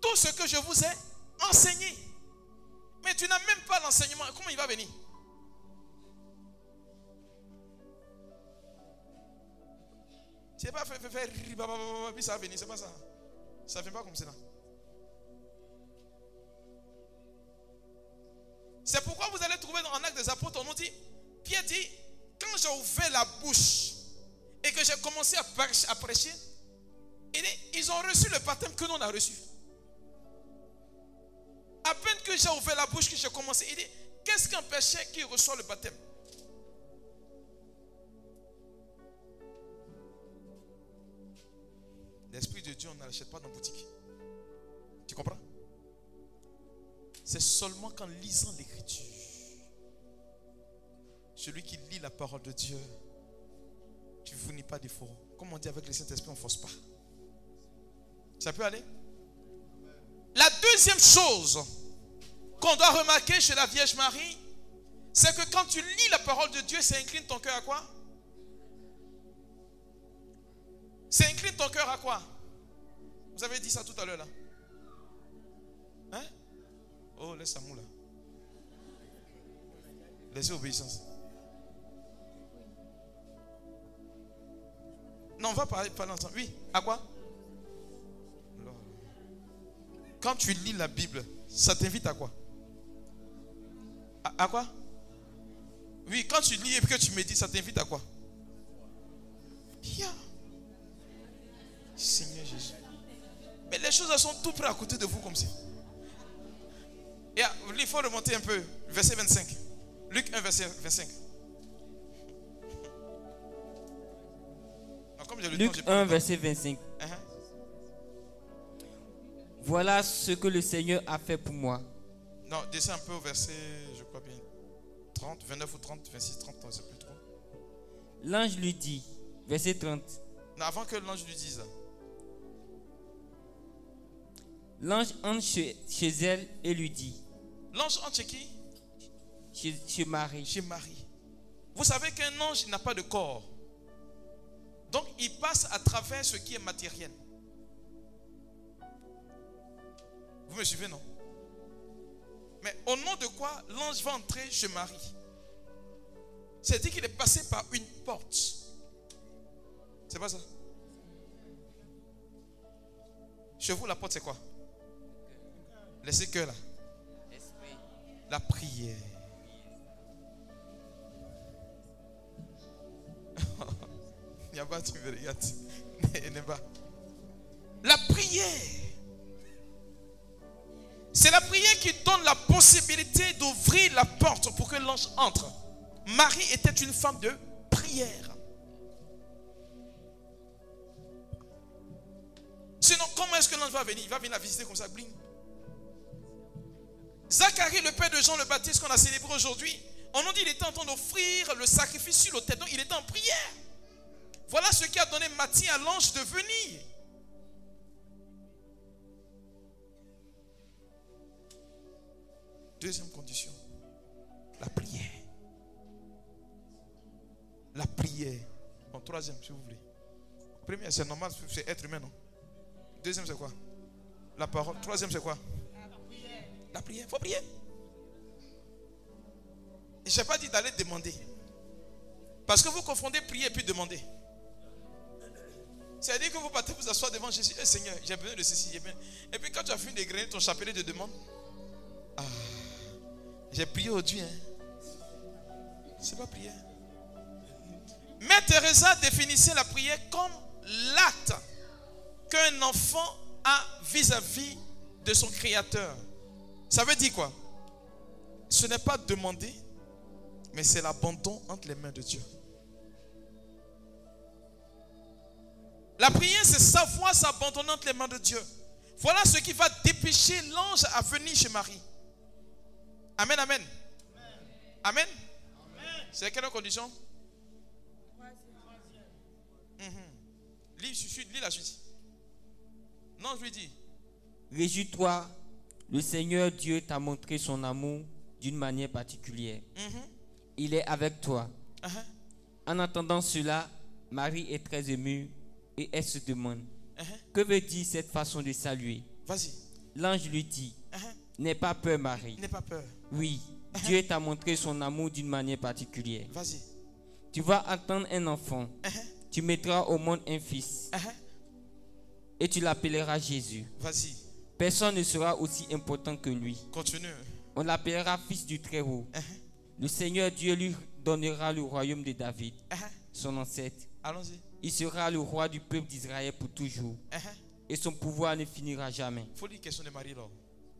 tout ce que je vous ai enseigné. Mais tu n'as même pas l'enseignement. Comment il va venir? C'est pas faire, faire, puis ça va venir. C'est pas ça. Ça ne vient pas comme cela. C'est pourquoi vous allez trouver en Acte des apôtres, on nous dit, Pierre dit, quand j'ai ouvert la bouche et que j'ai commencé à prêcher, à prêcher il dit, ils ont reçu le baptême que nous on a reçu. À peine que j'ai ouvert la bouche, que j'ai commencé, il dit, qu'est-ce qui empêchait qu'il reçoive le baptême? L'Esprit de Dieu, on ne l'achète pas dans la boutique. Tu comprends? C'est seulement qu'en lisant l'écriture, celui qui lit la parole de Dieu, tu ne fournis pas d'efforts. Comme on dit avec le Saint-Esprit, on ne force pas. Ça peut aller? La deuxième chose qu'on doit remarquer chez la Vierge Marie, c'est que quand tu lis la parole de Dieu, ça incline ton cœur à quoi? C'est incline ton cœur à quoi? Vous avez dit ça tout à l'heure là. Hein? Oh, laisse amour là. Laissez obéissance. Non, on va parler pas longtemps. Oui, à quoi? Quand tu lis la Bible, ça t'invite à quoi? À, à quoi? Oui, quand tu lis et que tu médites, ça t'invite à quoi? Yeah. Seigneur Jésus. Mais les choses elles sont tout près à côté de vous comme ça. Et à, il faut remonter un peu. Verset vingt-cinq. Luc un, verset vingt-cinq. Alors, comme j'ai le Luc temps, j'ai un, verset vingt-cinq. Uh-huh. Voilà ce que le Seigneur a fait pour moi. Non, descends un peu au verset, je crois bien, trente, vingt-neuf ou trente, vingt-six, trente, je ne sais plus trop. L'ange lui dit, verset trente. Non, avant que l'ange lui dise. L'ange entre chez, chez elle et lui dit. L'ange entre chez qui? Chez, chez Marie. Chez Marie. Vous savez qu'un ange n'a pas de corps. Donc, il passe à travers ce qui est matériel. Vous me suivez, non? Mais au nom de quoi l'ange va entrer chez Marie? C'est-à-dire qu'il est passé par une porte. C'est pas ça? Chez vous, la porte, c'est quoi? Laissez que là. La prière. Il y a pas de truc, regarde. Il n'y a pas. La prière. C'est la prière qui donne la possibilité d'ouvrir la porte pour que l'ange entre. Marie était une femme de prière. Sinon, comment est-ce que l'ange va venir? Il va venir la visiter comme ça, bling. Zacharie, le père de Jean le Baptiste qu'on a célébré aujourd'hui, on nous dit qu'il était en train d'offrir le sacrifice sur l'autel. Donc, il était en prière. Voilà ce qui a donné Matthieu à l'ange de venir. Deuxième condition, la prière. La prière. En troisième, si vous voulez. Première, c'est normal, c'est être humain, non? Deuxième, c'est quoi? La parole. Troisième, c'est quoi? La prière. La prière. Faut prier. Et je n'ai pas dit d'aller demander. Parce que vous confondez prier et puis demander. C'est-à-dire que vous partez vous asseoir devant Jésus. Eh, Seigneur, j'ai besoin de ceci. J'ai besoin. Et puis quand tu as fini de grainer ton chapelet de demande, ah. J'ai prié au Dieu. Hein? C'est pas prier. Mère Thérésa définissait la prière comme l'acte qu'un enfant a vis-à-vis de son Créateur. Ça veut dire quoi? Ce n'est pas demander, mais c'est l'abandon entre les mains de Dieu. La prière, c'est savoir s'abandonner entre les mains de Dieu. Voilà ce qui va dépêcher l'ange à venir chez Marie. Amen, amen. Amen. Amen. C'est quelle condition? Mm-hmm. Lis, lis la suite. Non, je lui dis. Réjouis-toi, le Seigneur Dieu t'a montré son amour d'une manière particulière. Mm-hmm. Il est avec toi. Uh-huh. En entendant cela, Marie est très émue et elle se demande. Uh-huh. Que veut dire cette façon de saluer? Vas-y. L'ange lui dit. Uh-huh. N'aie pas peur, Marie. N'aie pas peur. Oui, uh-huh. Dieu t'a montré son amour d'une manière particulière. Vas-y. Tu vas attendre un enfant. Uh-huh. Tu mettras au monde un fils. Uh-huh. Et tu l'appelleras Jésus. Vas-y. Personne ne sera aussi important que lui. Continue. On l'appellera fils du Très-Haut. Uh-huh. Le Seigneur Dieu lui donnera le royaume de David, uh-huh. son ancêtre. Allons-y. Il sera le roi du peuple d'Israël pour toujours. Uh-huh. Et son pouvoir ne finira jamais. Faut lire question de Marie là.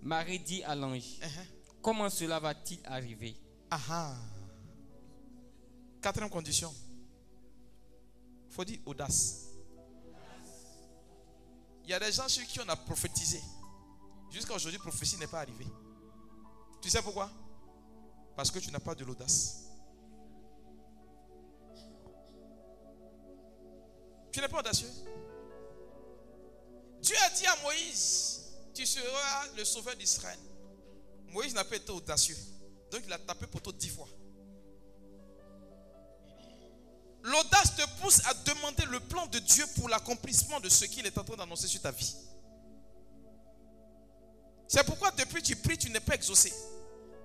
Marie dit à l'ange, uh-huh. comment cela va-t-il arriver? Aha. Quatrième condition. Il faut dire audace. Il y a des gens sur qui on a prophétisé. Jusqu'à aujourd'hui, prophétie n'est pas arrivée. Tu sais pourquoi? Parce que tu n'as pas de l'audace. Tu n'es pas audacieux. Dieu a dit à Moïse, tu seras le sauveur d'Israël. Moïse n'a pas été audacieux. Donc il a tapé poteau dix fois. L'audace l'audace te pousse à demander le plan de Dieu pour l'accomplissement de ce qu'il est en train d'annoncer sur ta vie. C'est pourquoi depuis que tu pries, tu n'es pas exaucé.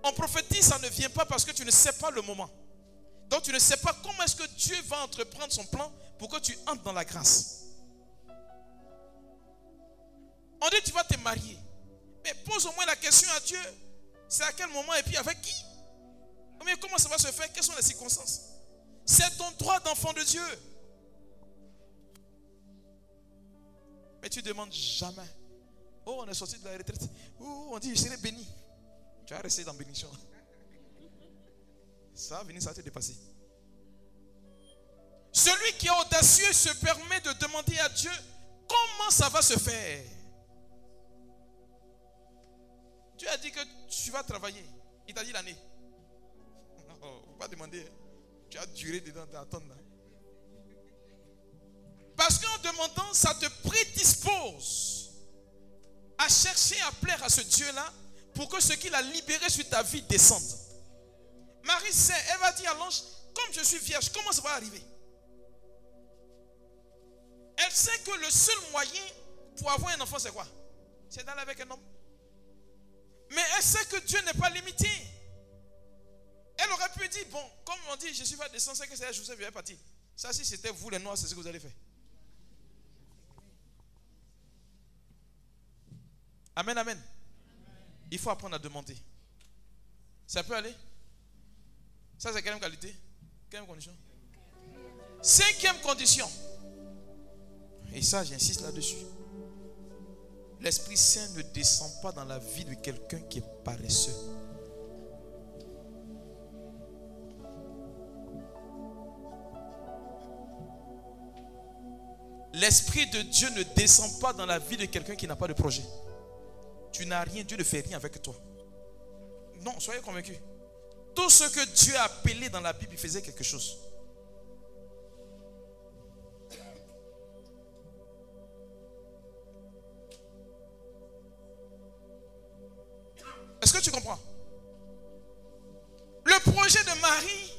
On prophétise, ça ne vient pas parce que tu ne sais pas le moment. Donc tu ne sais pas comment est-ce que Dieu va entreprendre son plan pour que tu entres dans la grâce. On dit tu vas te marier. Mais pose au moins la question à Dieu. C'est à quel moment et puis avec qui? Mais comment ça va se faire? Quelles sont les circonstances? C'est ton droit d'enfant de Dieu. Mais tu ne demandes jamais. Oh, on est sorti de la retraite. Oh, on dit, je serai béni. Tu vas rester dans bénition. Ça va venir, ça va te dépasser. Celui qui est audacieux se permet de demander à Dieu comment ça va se faire. Dieu a dit que tu vas travailler. Il t'a dit l'année. Non, faut pas demander. Tu as duré dedans, t'attends. Parce qu'en demandant, ça te prédispose à chercher à plaire à ce Dieu-là pour que ce qu'il a libéré sur ta vie descende. Marie sait, elle va dire à l'ange, comme je suis vierge, comment ça va arriver? Elle sait que le seul moyen pour avoir un enfant, c'est quoi? C'est d'aller avec un homme. Mais elle sait que Dieu n'est pas limité. Elle aurait pu dire, bon, comme on dit, Jésus va descendre, c'est que c'est Joseph, il va partir. Ça, si c'était vous les noirs, c'est ce que vous allez faire. Amen, amen, amen. Il faut apprendre à demander. Ça peut aller? Ça, c'est quelle qualité? Quelle condition? Cinquième condition. Et ça, j'insiste là-dessus. L'Esprit Saint ne descend pas dans la vie de quelqu'un qui est paresseux. L'Esprit de Dieu ne descend pas dans la vie de quelqu'un qui n'a pas de projet. Tu n'as rien, Dieu ne fait rien avec toi. Non, soyez convaincus. Tout ce que Dieu a appelé dans la Bible, il faisait quelque chose. Est-ce que tu comprends? Le projet de Marie,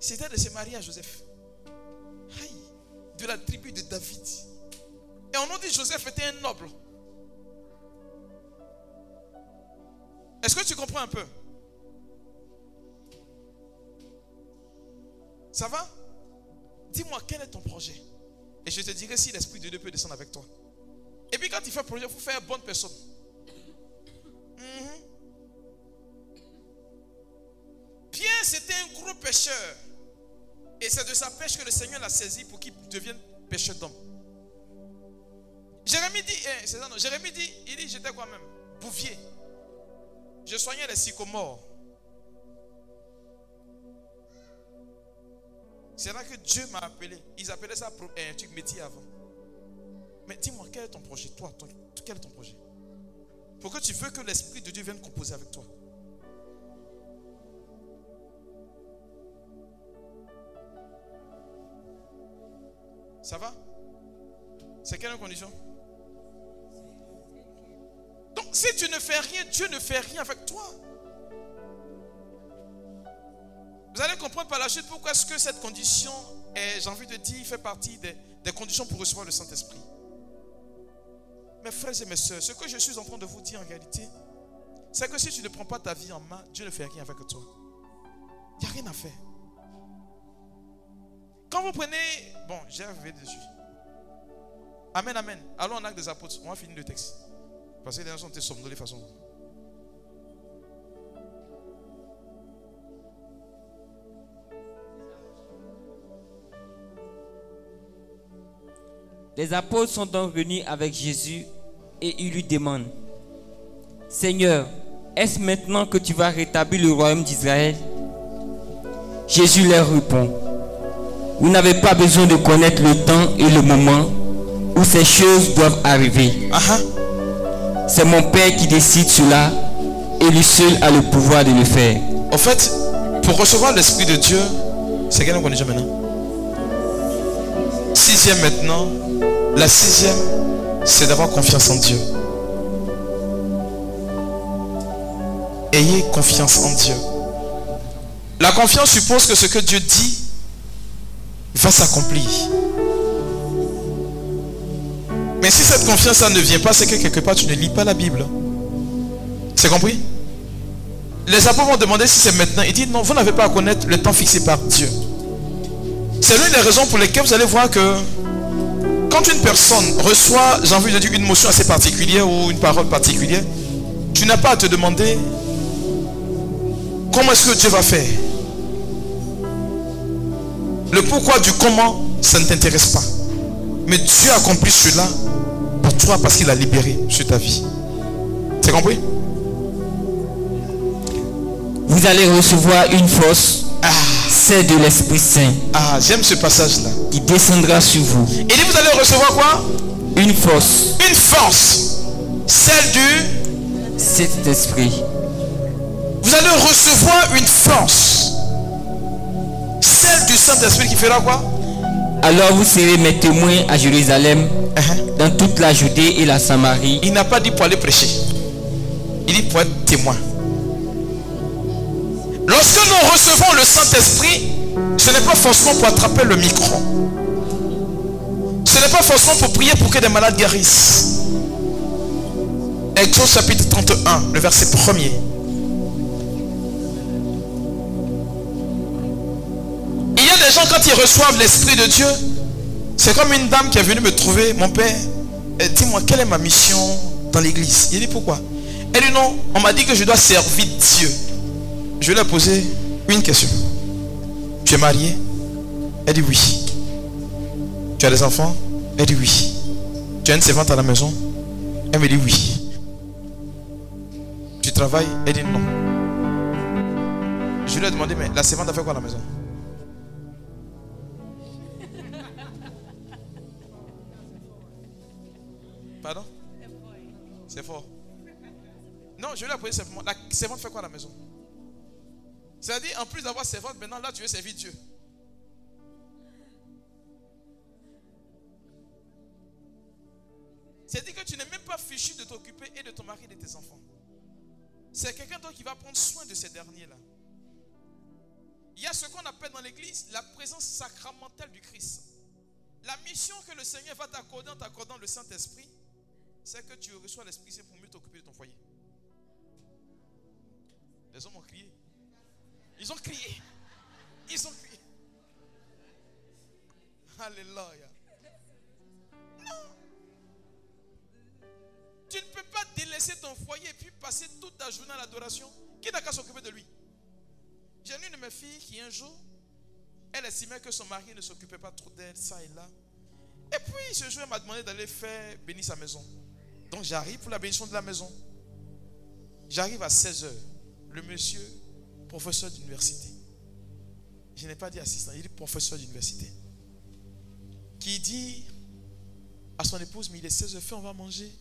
c'était de se marier à Joseph. Aïe, de la tribu de David. Et on a dit que Joseph était un noble. Est-ce que tu comprends un peu? Ça va? Dis-moi, quel est ton projet? Et je te dirai si l'Esprit de Dieu peut descendre avec toi. Et puis quand il fait projet, il faut faire bonne personne. Mm-hmm. Pierre, c'était un gros pêcheur. Et c'est de sa pêche que le Seigneur l'a saisi pour qu'il devienne pêcheur d'hommes. Jérémie dit, eh, c'est ça, non. Jérémie dit, il dit, j'étais quoi même? Bouvier. Je soignais les sycomores. C'est là que Dieu m'a appelé. Ils appelaient ça un truc métier avant. Mais dis-moi, quel est ton projet? Toi, ton, quel est ton projet? Pourquoi tu veux que l'Esprit de Dieu vienne composer avec toi? Ça va? C'est quelle condition? Donc si tu ne fais rien, Dieu ne fait rien avec toi. Vous allez comprendre par la suite pourquoi est-ce que cette condition est, j'ai envie de dire, fait partie des, des conditions pour recevoir le Saint-Esprit. Mes frères et mes soeurs, ce que je suis en train de vous dire en réalité, c'est que si tu ne prends pas ta vie en main, Dieu ne fait rien avec toi. Il n'y a rien à faire. Quand vous prenez... Bon, j'ai arrivé dessus. Amen, amen. Allons en Acte des apôtres. On va finir le texte. Parce que les gens sont somnolés de toute façon. Les apôtres sont donc venus avec Jésus et ils lui demandent : Seigneur, est-ce maintenant que tu vas rétablir le royaume d'Israël ? Jésus leur répond : Vous n'avez pas besoin de connaître le temps et le moment où ces choses doivent arriver. Uh-huh. C'est mon Père qui décide cela et lui seul a le pouvoir de le faire. En fait, pour recevoir l'Esprit de Dieu, c'est quel qu'on est déjà maintenant ? Sixième maintenant, la sixième, c'est d'avoir confiance en Dieu. Ayez confiance en Dieu. La confiance suppose que ce que Dieu dit, va s'accomplir. Mais si cette confiance ça ne vient pas, c'est que quelque part tu ne lis pas la Bible. C'est compris? Les apôtres ont demandé si c'est maintenant. Ils disent non, vous n'avez pas à connaître le temps fixé par Dieu. C'est l'une des raisons pour lesquelles vous allez voir que quand une personne reçoit, j'ai envie de dire, une motion assez particulière ou une parole particulière, tu n'as pas à te demander comment est-ce que Dieu va faire. Le pourquoi du comment, ça ne t'intéresse pas. Mais Dieu a accompli cela pour toi parce qu'il a libéré sur ta vie. C'est compris? Vous allez recevoir une force. Ah. C'est de l'Esprit Saint. Ah, j'aime ce passage-là. Qui descendra sur vous. Il dit, vous allez recevoir quoi? Une force. Une force. Celle du Saint-Esprit. Vous allez recevoir une force. Celle du Saint-Esprit qui fera quoi? Alors vous serez mes témoins à Jérusalem, uh-huh. dans toute la Judée et la Samarie. Il n'a pas dit pour aller prêcher. Il dit pour être témoin. Lorsque nous recevons le Saint-Esprit, ce n'est pas forcément pour attraper le micro. Ce n'est pas forcément pour prier pour que des malades guérissent. Exode chapitre trente et un, le verset premier. Il y a des gens, quand ils reçoivent l'Esprit de Dieu, c'est comme une dame qui est venue me trouver. Mon père, dis-moi, quelle est ma mission dans l'église? Il dit, pourquoi? Elle dit, non, on m'a dit que je dois servir Dieu. Je lui ai posé une question. Tu es marié? Elle dit oui. Tu as des enfants? Elle dit oui. Tu as une servante à la maison? Elle me dit oui. Tu travailles? Elle dit non. Je lui ai demandé, mais la servante a fait quoi à la maison? Pardon? C'est fort. Non, je lui ai posé simplement, la servante fait quoi à la maison? C'est-à-dire, en plus d'avoir servante, maintenant, là, tu veux servir Dieu. C'est-à-dire que tu n'es même pas fichu de t'occuper et de ton mari et de tes enfants. C'est quelqu'un d'autre qui va prendre soin de ces derniers-là. Il y a ce qu'on appelle dans l'église la présence sacramentelle du Christ. La mission que le Seigneur va t'accorder en t'accordant le Saint-Esprit, c'est que tu reçois l'Esprit Saint pour mieux t'occuper de ton foyer. Les hommes ont crié. Ils ont crié. Ils ont crié. Alléluia. Non. Tu ne peux pas délaisser ton foyer et puis passer toute ta journée à l'adoration. Qui n'a qu'à s'occuper de lui? J'ai une de mes filles qui un jour, elle estimait que son mari ne s'occupait pas trop d'elle, ça et là. Et puis ce jour, elle m'a demandé d'aller faire bénir sa maison. Donc j'arrive pour la bénition de la maison. J'arrive à seize heures. Le monsieur... professeur d'université. Je n'ai pas dit assistant, il dit professeur d'université. Qui dit à son épouse, mais il est seize heures, fait, on va manger.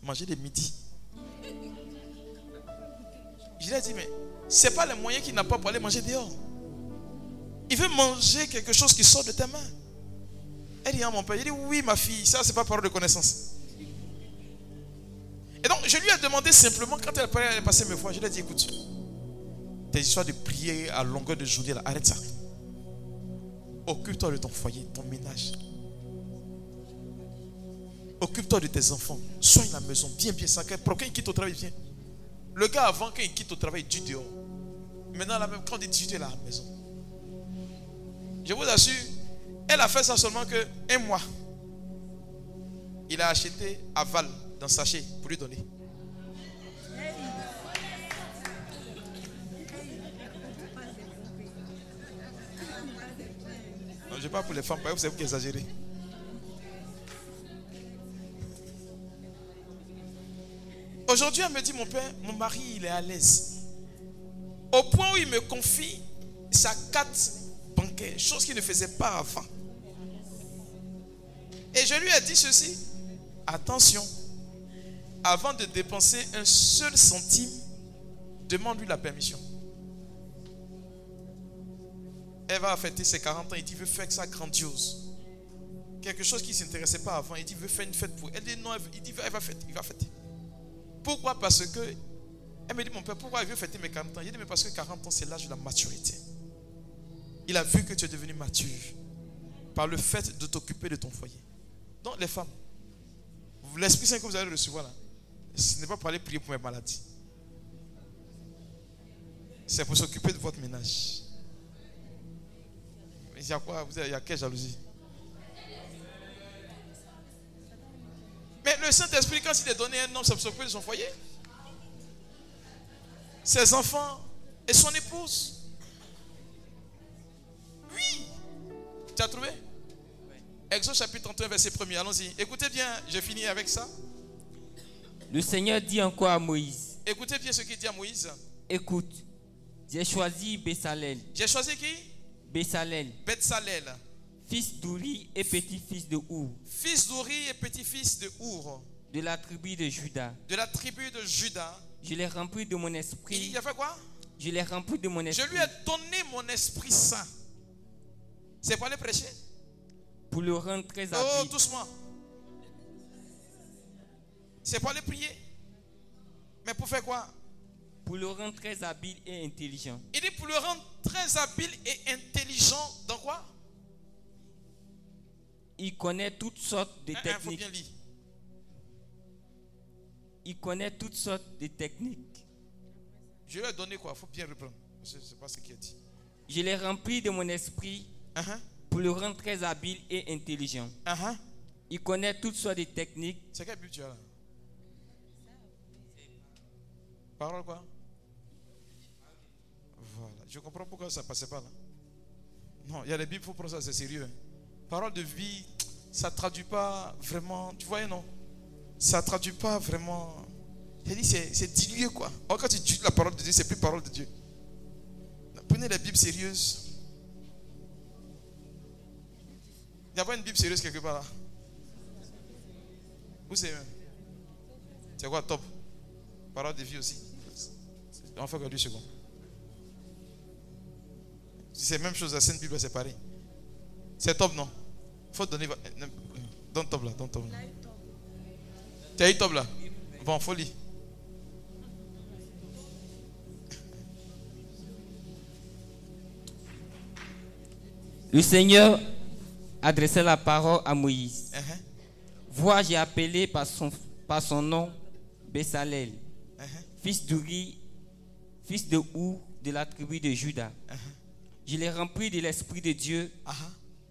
Manger de midi. Je lui ai dit, mais c'est pas le moyen qu'il n'a pas pour aller manger dehors. Il veut manger quelque chose qui sort de tes mains. Elle dit, ah, mon père, il dit, oui, ma fille, ça c'est pas parole de connaissance. Et donc, je lui ai demandé simplement, quand elle est passée mes fois, je lui ai dit, écoute, tes histoires de prier à longueur de journée, là, arrête ça. Occupe-toi de ton foyer, ton ménage. Occupe-toi de tes enfants. Soigne la maison, bien, bien, sacré. Pour qu'il quitte au travail, viens. Le gars, avant qu'il quitte au travail, il dit dehors. Maintenant, la même, quand il dit, il est à la maison. Je vous assure, elle a fait ça seulement que un mois. Il a acheté à Val. Dans sachet pour lui donner. Non, je parle pour les femmes, vous savez qui exagérez. Aujourd'hui, elle me dit, mon père, mon mari, il est à l'aise. Au point où il me confie sa carte bancaire, chose qu'il ne faisait pas avant. Et je lui ai dit ceci, attention. Avant de dépenser un seul centime, demande-lui la permission. Elle va fêter ses quarante ans. Il dit, veut faire ça grandiose. Quelque chose qui ne s'intéressait pas avant. Il dit, veut faire une fête pour elle. Elle dit, non, elle, il dit, elle va fêter. Il va fêter. Pourquoi? Parce que, elle me dit, mon père, pourquoi il veut fêter mes quarante ans? Il dit, mais parce que quarante ans, c'est l'âge de la maturité. Il a vu que tu es devenue mature par le fait de t'occuper de ton foyer. Donc les femmes, l'Esprit Saint que vous allez recevoir là, ce n'est pas pour aller prier pour mes maladies. C'est pour s'occuper de votre ménage. Il y a quoi? Il y a quelle jalousie? Mais le Saint-Esprit, quand il est donné un homme, ça s'occupe de son foyer, ses enfants et son épouse. Oui. Tu as trouvé? Exode chapitre trente et un, verset premier. Allons-y. Écoutez bien, je finis avec ça. Le Seigneur dit encore à Moïse. Écoutez bien ce qu'il dit à Moïse. Écoute, j'ai choisi Betsaleel. J'ai choisi qui? Betsaleel. Betsaleel. Fils d'Uri et petit-fils de Our. Fils d'Uri et petit-fils de Our. De la tribu de Juda. De la tribu de Juda. Je l'ai rempli de mon esprit. Il a fait quoi? Je l'ai rempli de mon esprit. Je lui ai donné mon esprit saint. C'est pour aller prêcher? Pour le rendre très habile. Oh, doucement. C'est pour aller prier. Mais pour faire quoi? Pour le rendre très habile et intelligent. Il dit pour le rendre très habile et intelligent dans quoi? Il connaît toutes sortes de hein, techniques. Hein, faut bien lire. Il connaît toutes sortes de techniques. Je lui ai donné quoi? Il faut bien reprendre. Je ne sais pas ce qu'il a dit. Je l'ai rempli de mon esprit uh-huh. pour le rendre très habile et intelligent. Uh-huh. Il connaît toutes sortes de techniques. C'est quelle Bible tu as là? Parole quoi? Voilà. Je comprends pourquoi ça ne passait pas là. Non, il y a des Bibles, il faut prendre ça, c'est sérieux. Parole de vie, ça ne traduit pas vraiment. Tu vois, non? Ça ne traduit pas vraiment. C'est-à-dire, c'est, c'est dilué quoi. Or, quand tu dis la parole de Dieu, c'est plus parole de Dieu. Prenez les Bibles sérieuses. Il n'y a pas une Bible sérieuse quelque part là? Où c'est? C'est quoi, top? Parole de vie aussi. On fait que deux secondes. C'est la même chose, la Sainte Bible, c'est pareil. C'est top, non? Faut donner. Donne top là, donne top là. Tu as eu top là? Bon, folie. Le Seigneur adressait la parole à Moïse. Uh-huh. Vois, j'ai appelé par son, par son nom Betsaleel, uh-huh. fils d'Uri, fils de Our, de la tribu de Juda. Uh-huh. Je l'ai rempli de l'Esprit de Dieu. Uh-huh.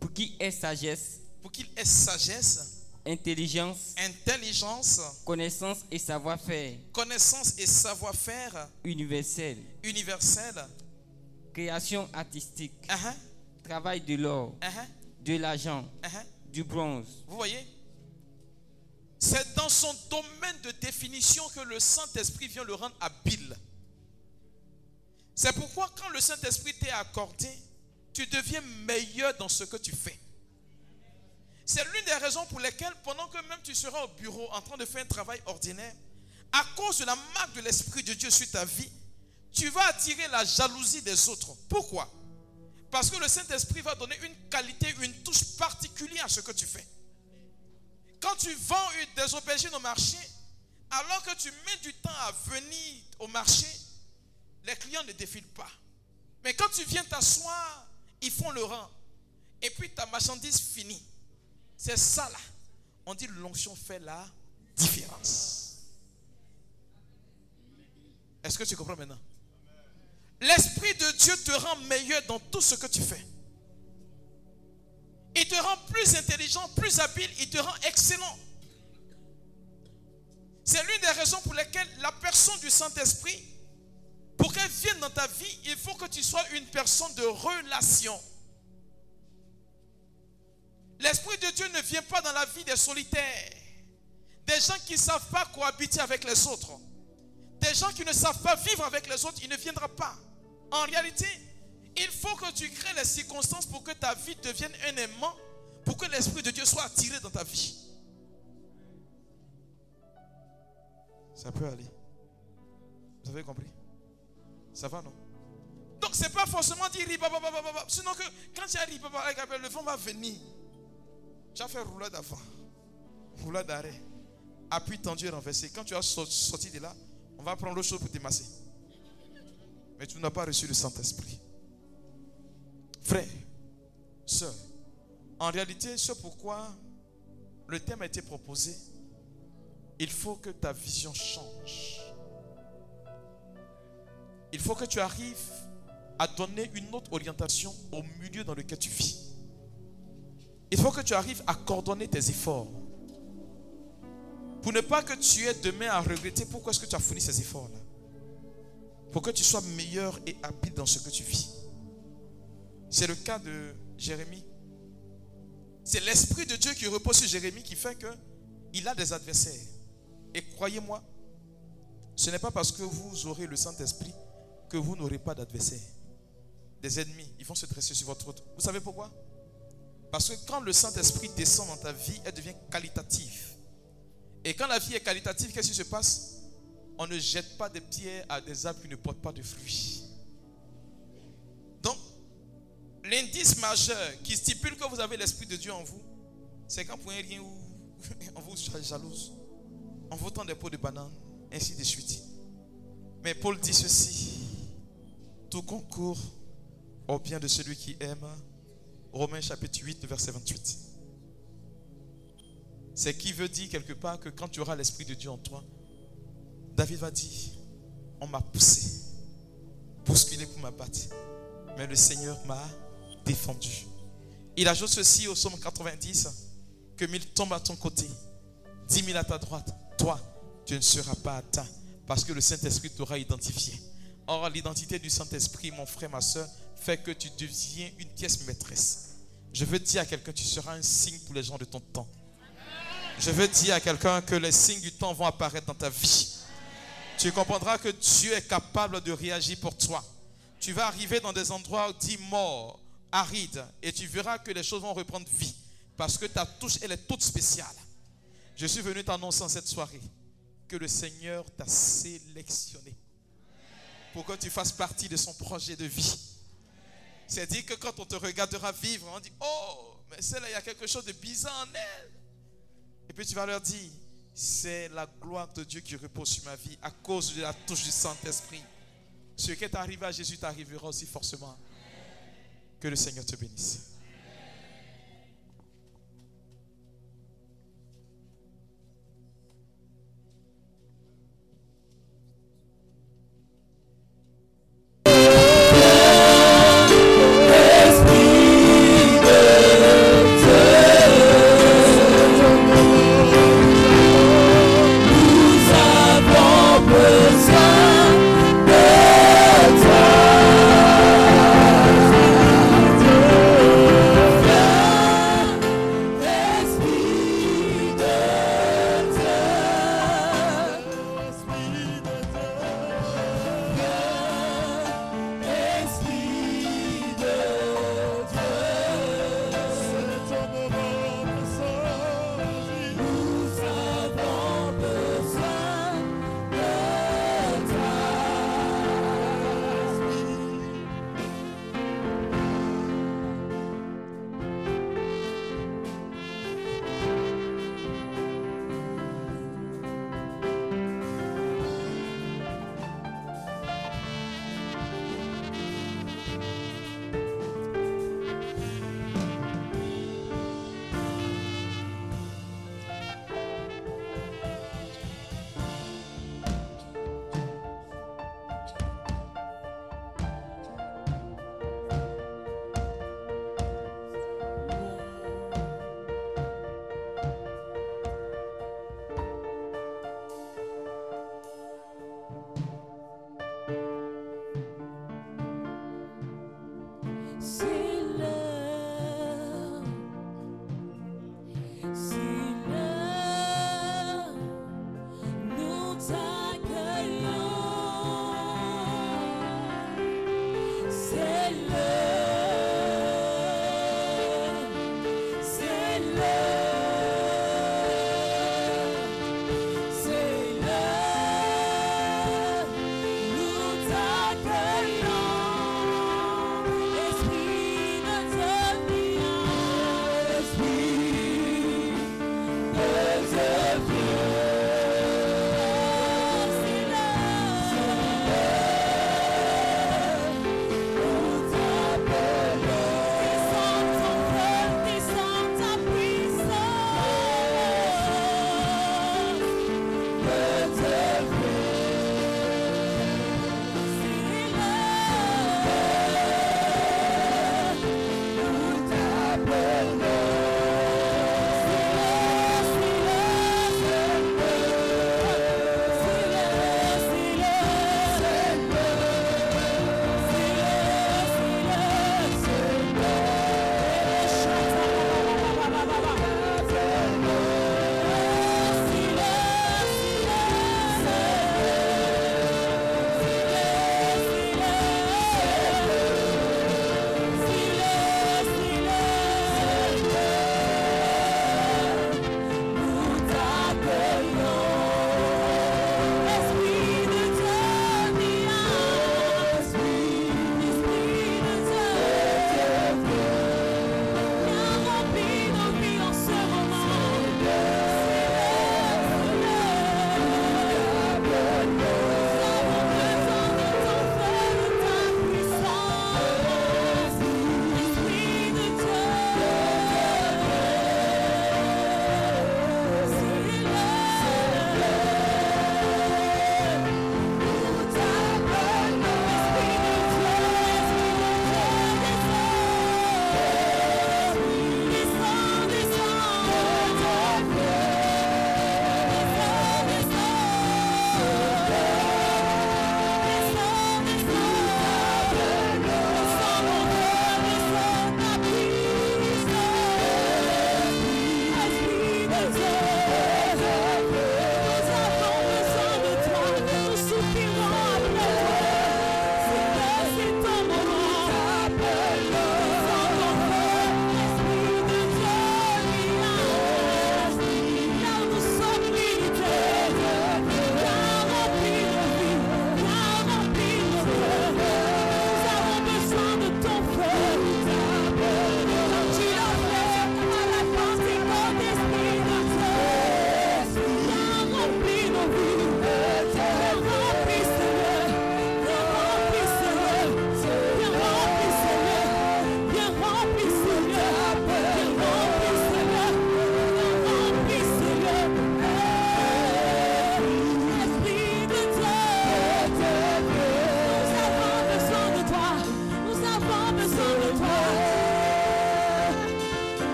Pour qu'il ait sagesse. Pour qu'il ait sagesse. Intelligence. Intelligence. Connaissance et savoir-faire. Connaissance et savoir-faire. Universel. Universel. Création artistique. Uh-huh. Travail de l'or. Uh-huh. De l'argent. Uh-huh. Du bronze. Vous voyez? C'est dans son domaine de définition que le Saint-Esprit vient le rendre habile. C'est pourquoi quand le Saint-Esprit t'est accordé, tu deviens meilleur dans ce que tu fais. C'est l'une des raisons pour lesquelles, pendant que même tu seras au bureau en train de faire un travail ordinaire, à cause de la marque de l'Esprit de Dieu sur ta vie, tu vas attirer la jalousie des autres. Pourquoi? Parce que le Saint-Esprit va donner une qualité, une touche particulière à ce que tu fais. Quand tu vends des aubergines au marché, alors que tu mets du temps à venir au marché, les clients ne défilent pas. Mais quand tu viens t'asseoir, ils font le rang. Et puis ta marchandise finit. C'est ça là. On dit l'onction fait la différence. Est-ce que tu comprends maintenant? L'Esprit de Dieu te rend meilleur dans tout ce que tu fais. Il te rend plus intelligent, plus habile, il te rend excellent. C'est l'une des raisons pour lesquelles la personne du Saint-Esprit, pour qu'elle vienne dans ta vie, il faut que tu sois une personne de relation. L'Esprit de Dieu ne vient pas dans la vie des solitaires, des gens qui ne savent pas cohabiter avec les autres, des gens qui ne savent pas vivre avec les autres, il ne viendra pas. En réalité, il faut que tu crées les circonstances pour que ta vie devienne un aimant, pour que l'Esprit de Dieu soit attiré dans ta vie. Ça peut aller. Vous avez compris? Ça va, non? Donc, c'est pas forcément dire ribaba, sinon que quand tu as ribaba, le vent va venir. Tu as fait roulade avant, roulade d'arrêt, appui tendu et renversé. Quand tu as sorti de là, on va prendre l'eau chaude pour te masser. Mais tu n'as pas reçu le Saint-Esprit. frères, sœurs. En réalité, c'est pourquoi le thème a été proposé. Il faut que ta vision change. Il faut que tu arrives à donner une autre orientation au milieu dans lequel tu vis. Il faut que tu arrives à coordonner tes efforts. Pour ne pas que tu aies demain à regretter pourquoi est-ce que tu as fourni ces efforts-là. Pour que tu sois meilleur et habile dans ce que tu vis. C'est le cas de Jérémie. C'est l'Esprit de Dieu qui repose sur Jérémie qui fait qu'il a des adversaires. Et croyez-moi, ce n'est pas parce que vous aurez le Saint-Esprit que vous n'aurez pas d'adversaires. Des ennemis, ils vont se dresser sur votre route. Vous savez pourquoi? Parce que quand le Saint-Esprit descend dans ta vie, elle devient qualitative. Et quand la vie est qualitative, qu'est-ce qui se passe? On ne jette pas des pierres à des arbres qui ne portent pas de fruits. Donc, l'indice majeur qui stipule que vous avez l'Esprit de Dieu en vous, c'est quand pour un rien où on vous soit jalouse, on vous tend des pots de banane, ainsi de suite. Mais Paul dit ceci, tout concourt au bien de celui qui aime. Romains chapitre huit, verset vingt-huit. C'est qui veut dire quelque part que quand tu auras l'Esprit de Dieu en toi, David va dire, on m'a poussé, bousculé pour m'abattre, mais le Seigneur m'a défendu. Il ajoute ceci au psaume quatre-vingt-dix, que mille tombent à ton côté, dix mille à ta droite, toi, tu ne seras pas atteint, parce que le Saint-Esprit t'aura identifié. Or, l'identité du Saint-Esprit, mon frère, ma soeur, fait que tu deviens une pièce maîtresse. Je veux dire à quelqu'un, tu seras un signe pour les gens de ton temps. Je veux dire à quelqu'un que les signes du temps vont apparaître dans ta vie. Tu comprendras que Dieu est capable de réagir pour toi. Tu vas arriver dans des endroits dits morts, arides, et tu verras que les choses vont reprendre vie, parce que ta touche, elle est toute spéciale. Je suis venu t'annoncer en cette soirée que le Seigneur t'a sélectionné pour que tu fasses partie de son projet de vie. C'est dire que quand on te regardera vivre, on dit « Oh, mais celle-là, il y a quelque chose de bizarre en elle. » Et puis tu vas leur dire « C'est la gloire de Dieu qui repose sur ma vie à cause de la touche du Saint-Esprit. » Ce qui est arrivé à Jésus t'arrivera aussi forcément. Que le Seigneur te bénisse. Oh,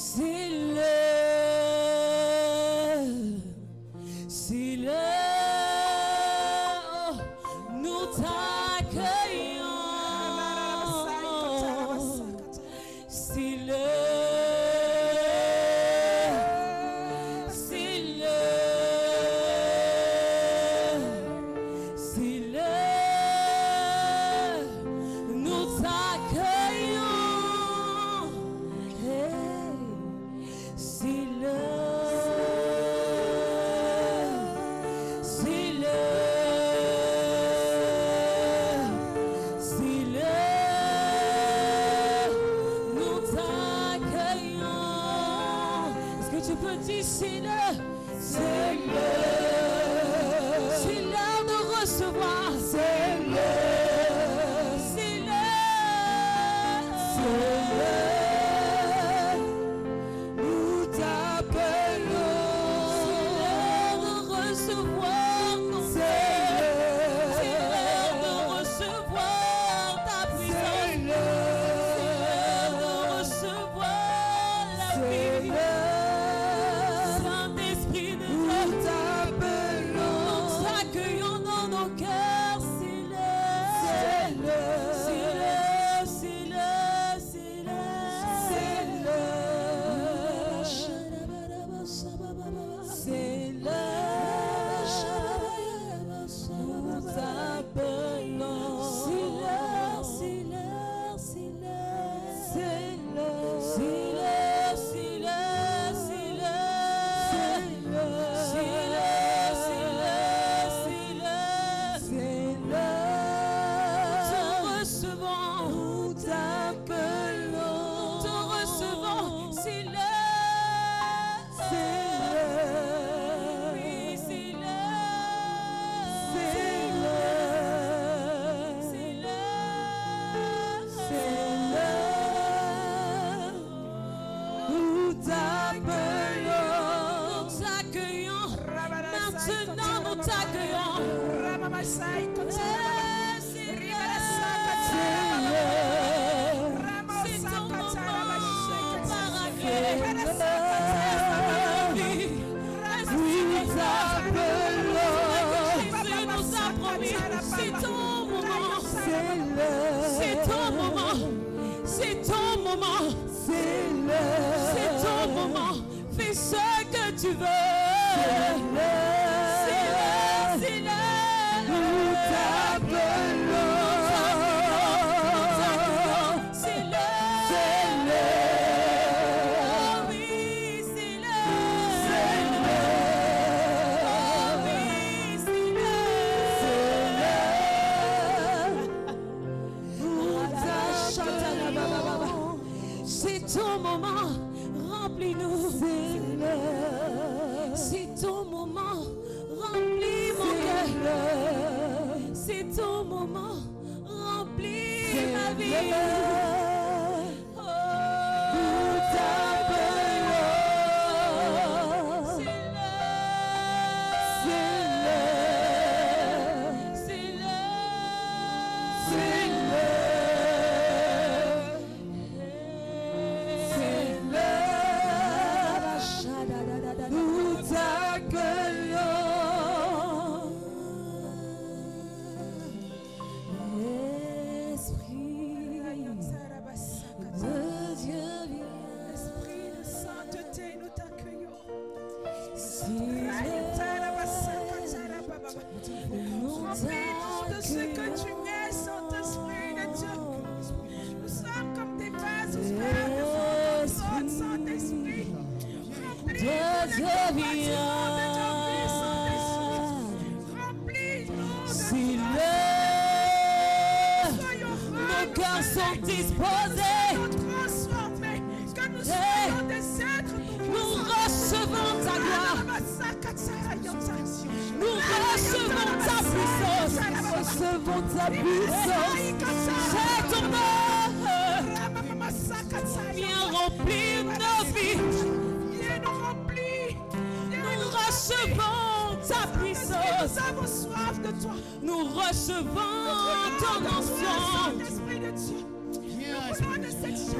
S'élève, s'élève, nous t'accueillons. S'élève, s'élève, s'élève, nous t'accueillons.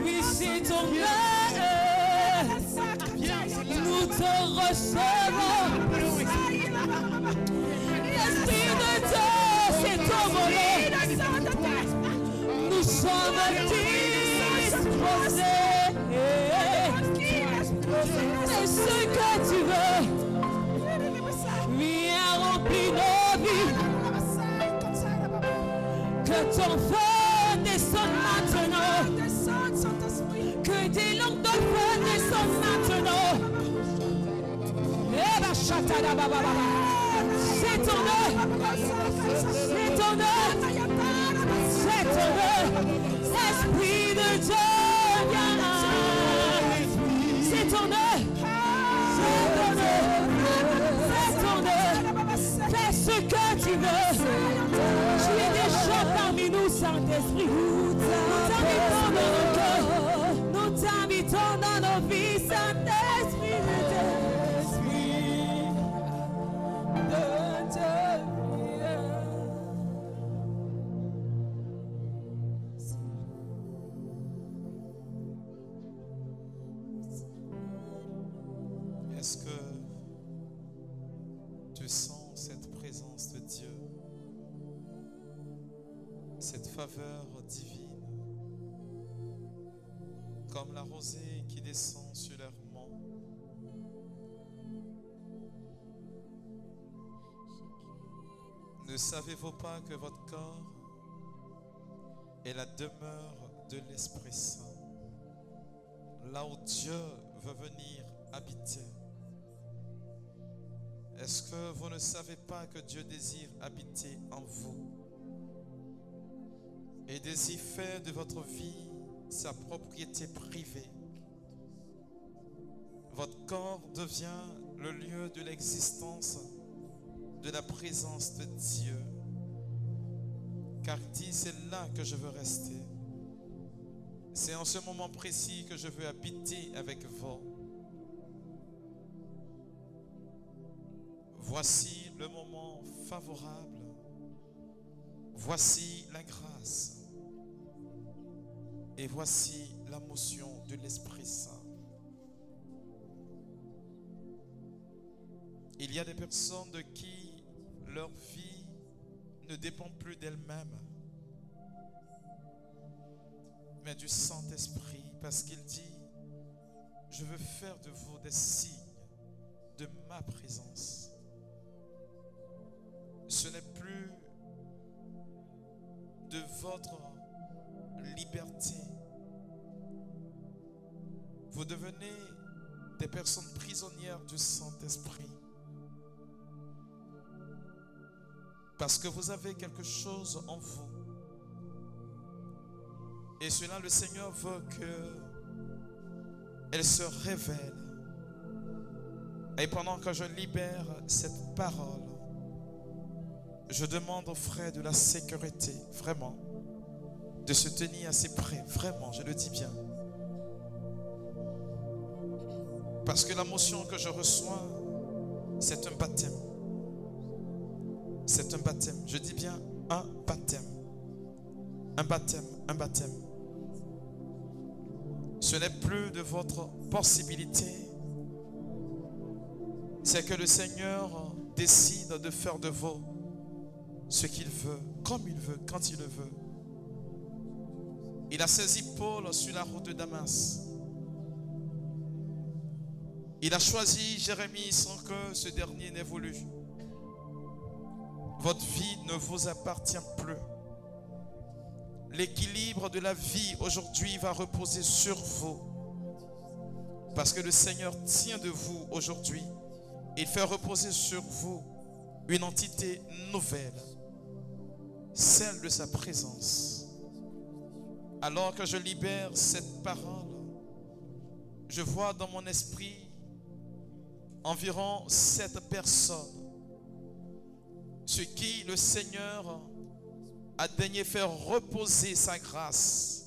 Oui, c'est ton œuvre. se recevront. L'Esprit de Dieu s'est envolé. Nous sommes disposés. C'est ce que tu veux. Viens remplir nos vies. Que ton feu descende maintenant. Que des langues de feu descendent maintenant. Eh ben, chatara baba. C'est ton œuvre. C'est ton œuvre. C'est ton œuvre. Esprit de Dieu, viens. C'est ton œuvre. Fais ton œuvre. Fais ce que tu veux. Tu es déjà parmi nous, Saint-Esprit. Nous t'habitons dans nos cœurs. Nous t'habitons dans nos vies, Saint-Esprit de Dieu. Esprit de Dieu. Est-ce que tu sens cette présence de Dieu? Cette faveur divine, comme la rosée qui descend sur leur mont. Ne savez-vous pas que votre corps est la demeure de l'Esprit Saint, là où Dieu veut venir habiter? Est-ce que vous ne savez pas que Dieu désire habiter en vous? Et désire faire de votre vie sa propriété privée. Votre corps devient le lieu de l'existence de la présence de Dieu. Car il dit, c'est là que je veux rester. C'est en ce moment précis que je veux habiter avec vous. Voici le moment favorable. Voici la grâce. Et voici la motion de l'Esprit Saint. Il y a des personnes de qui leur vie ne dépend plus d'elle-même, mais du Saint-Esprit, parce qu'il dit, je veux faire de vous des signes de ma présence. Ce n'est plus de votre liberté. Vous devenez des personnes prisonnières du Saint-Esprit parce que vous avez quelque chose en vous. Et cela, le Seigneur veut qu'elle se révèle. Et pendant que je libère cette parole, je demande aux frères de la sécurité, vraiment, de se tenir assez près, vraiment, je le dis bien. Parce que la motion que je reçois, c'est un baptême. C'est un baptême, je dis bien un baptême. Un baptême, un baptême. Ce n'est plus de votre possibilité. C'est que le Seigneur décide de faire de vous ce qu'il veut, comme il veut, quand il le veut. Il a saisi Paul sur la route de Damas. Il a choisi Jérémie sans que ce dernier n'ait voulu. Votre vie ne vous appartient plus. L'équilibre de la vie aujourd'hui va reposer sur vous. Parce que le Seigneur tient de vous aujourd'hui. Il fait reposer sur vous une entité nouvelle. Celle de sa présence. Alors que je libère cette parole, je vois dans mon esprit environ sept personnes, sur qui le Seigneur a daigné faire reposer sa grâce.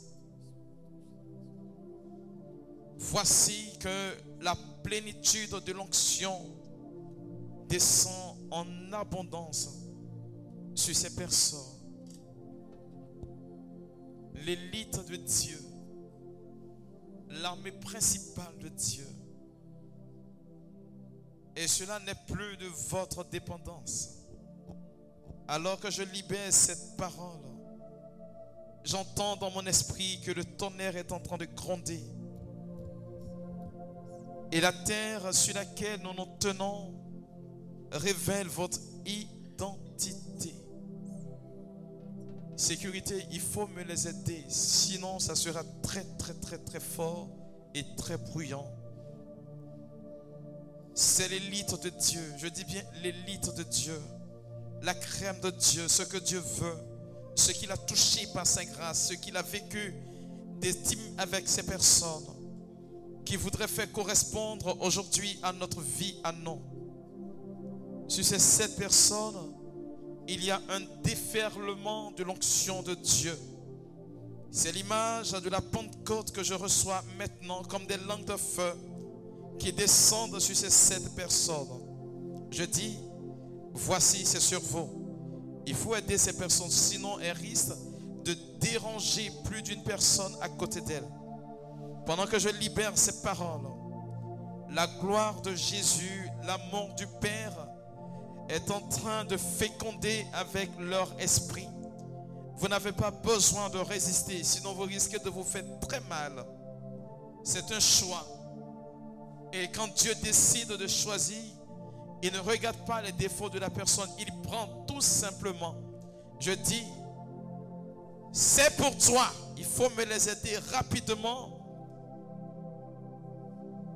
Voici que la plénitude de l'onction descend en abondance sur ces personnes. L'élite de Dieu, l'armée principale de Dieu Et cela n'est plus de votre dépendance. Alors que je libère cette parole, j'entends dans mon esprit que le tonnerre est en train de gronder. Et la terre sur laquelle nous nous tenons révèle votre identité. Sécurité, il faut me les aider, sinon ça sera très très très très fort et très bruyant. C'est l'élite de Dieu, je dis bien l'élite de Dieu, la crème de Dieu, ce que Dieu veut, ce qu'il a touché par sa grâce, ce qu'il a vécu d'estime avec ces personnes qui voudraient faire correspondre aujourd'hui à notre vie à nous. Sur ces sept personnes, il y a un déferlement de l'onction de Dieu. C'est l'image de la Pentecôte que je reçois maintenant comme des langues de feu qui descendent sur ces sept personnes. Je dis, voici, c'est sur vous. Il faut aider ces personnes, sinon elles risquent de déranger plus d'une personne à côté d'elles. Pendant que je libère ces paroles, la gloire de Jésus, l'amour du Père, est en train de féconder avec leur esprit. Vous n'avez pas besoin de résister, sinon vous risquez de vous faire très mal. C'est un choix. Et quand Dieu décide de choisir, il ne regarde pas les défauts de la personne, il prend tout simplement. Je dis, c'est pour toi, il faut me les aider rapidement.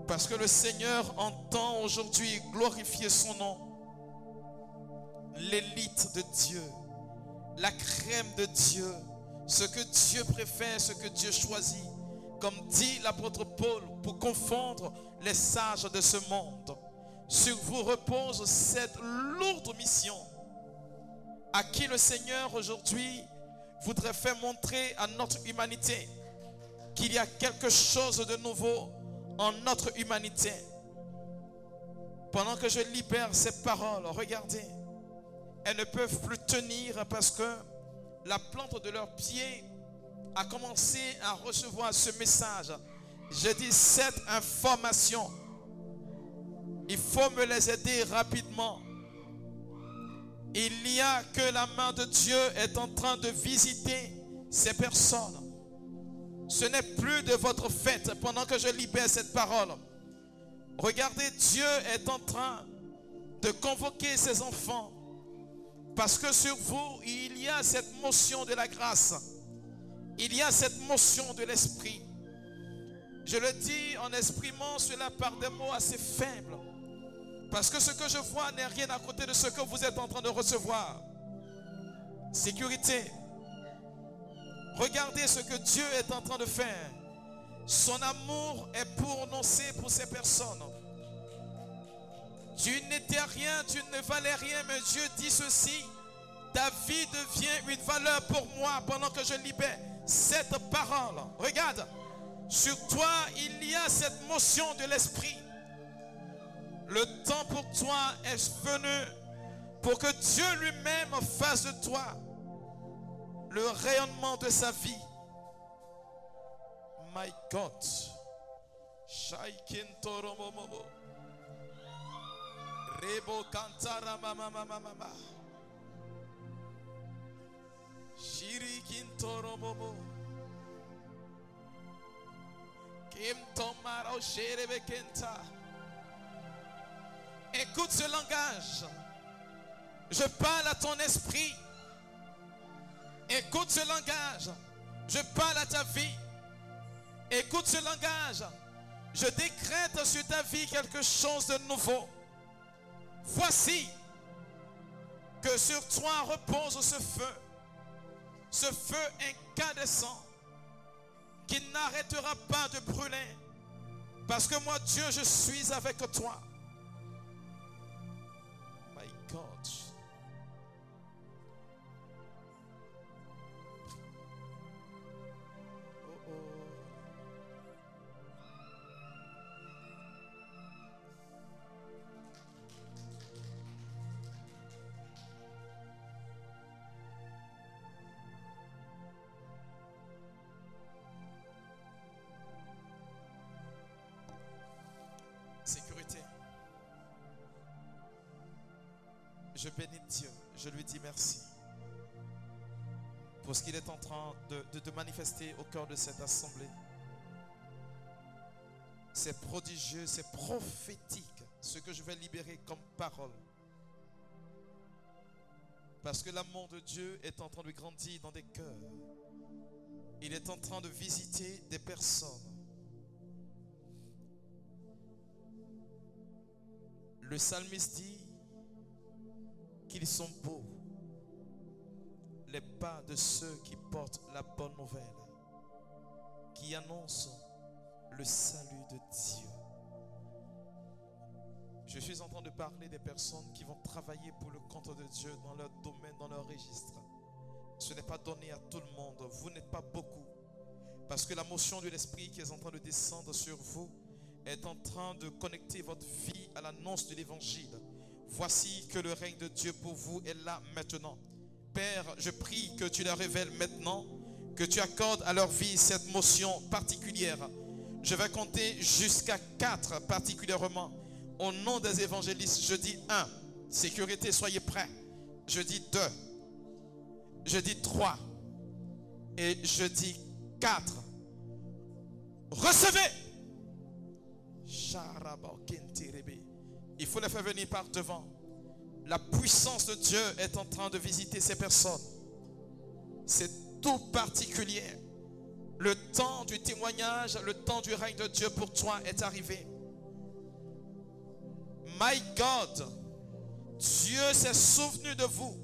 Parce que le Seigneur entend aujourd'hui glorifier son nom. L'élite de Dieu, la crème de Dieu, ce que Dieu préfère, ce que Dieu choisit, comme dit l'apôtre Paul, pour confondre les sages de ce monde. Sur vous repose cette lourde mission, à qui le Seigneur aujourd'hui voudrait faire montrer à notre humanité qu'il y a quelque chose de nouveau en notre humanité. Pendant que je libère ces paroles, regardez, elles ne peuvent plus tenir parce que la plante de leurs pieds a commencé à recevoir ce message. Je dis cette information. Il faut me les aider rapidement. Il n'y a que la main de Dieu est en train de visiter ces personnes. Ce n'est plus de votre fête pendant que je libère cette parole. Regardez, Dieu est en train de convoquer ses enfants. Parce que sur vous, il y a cette motion de la grâce. Il y a cette motion de l'esprit. Je le dis en exprimant cela par des mots assez faibles. Parce que ce que je vois n'est rien à côté de ce que vous êtes en train de recevoir. Sécurité. Regardez ce que Dieu est en train de faire. Son amour est prononcé pour ces personnes. Tu n'étais rien, tu ne valais rien, mais Dieu dit ceci. Ta vie devient une valeur pour moi pendant que je libère cette parole. Regarde, sur toi, il y a cette motion de l'esprit. Le temps pour toi est venu pour que Dieu lui-même fasse de toi le rayonnement de sa vie. My God. Shaikin Toromomomo. Rebo Kantara Mama Mama Mama. Shiri Kintoromomo. Kim Tomaro Sherebe Kenta. Écoute ce langage. Je parle à ton esprit. Écoute ce langage. Je parle à ta vie. Écoute ce langage. Je décrète sur ta vie quelque chose de nouveau. Voici que sur toi repose ce feu. Ce feu incandescent qui n'arrêtera pas de brûler. Parce que moi, Dieu, je suis avec toi. My God. Sécurité. Je bénis Dieu, je lui dis merci pour ce qu'il est en train de, de, de manifester au cœur de cette assemblée. C'est prodigieux, c'est prophétique ce que je vais libérer comme parole. Parce que l'amour de Dieu est en train de grandir dans des cœurs. Il est en train de visiter des personnes. Le psalmiste dit qu'ils sont beaux les pas de ceux qui portent la bonne nouvelle, qui annoncent le salut de Dieu. Je suis en train de parler des personnes qui vont travailler pour le compte de Dieu dans leur domaine, dans leur registre. Ce n'est pas donné à tout le monde. Vous n'êtes pas beaucoup. Parce que la motion de l'Esprit qui est en train de descendre sur vous est en train de connecter votre vie à l'annonce de l'Évangile. Voici que le règne de Dieu pour vous est là maintenant. Père, je prie que tu la révèles maintenant, que tu accordes à leur vie cette motion particulière. Je vais compter jusqu'à quatre particulièrement. Au nom des évangélistes, je dis un, sécurité, soyez prêts. Je dis deux, je dis trois et je dis quatre. Recevez. Il faut les faire venir par devant. La puissance de Dieu est en train de visiter ces personnes. C'est tout particulier. Le temps du témoignage, le temps du règne de Dieu pour toi est arrivé. My God, Dieu s'est souvenu de vous.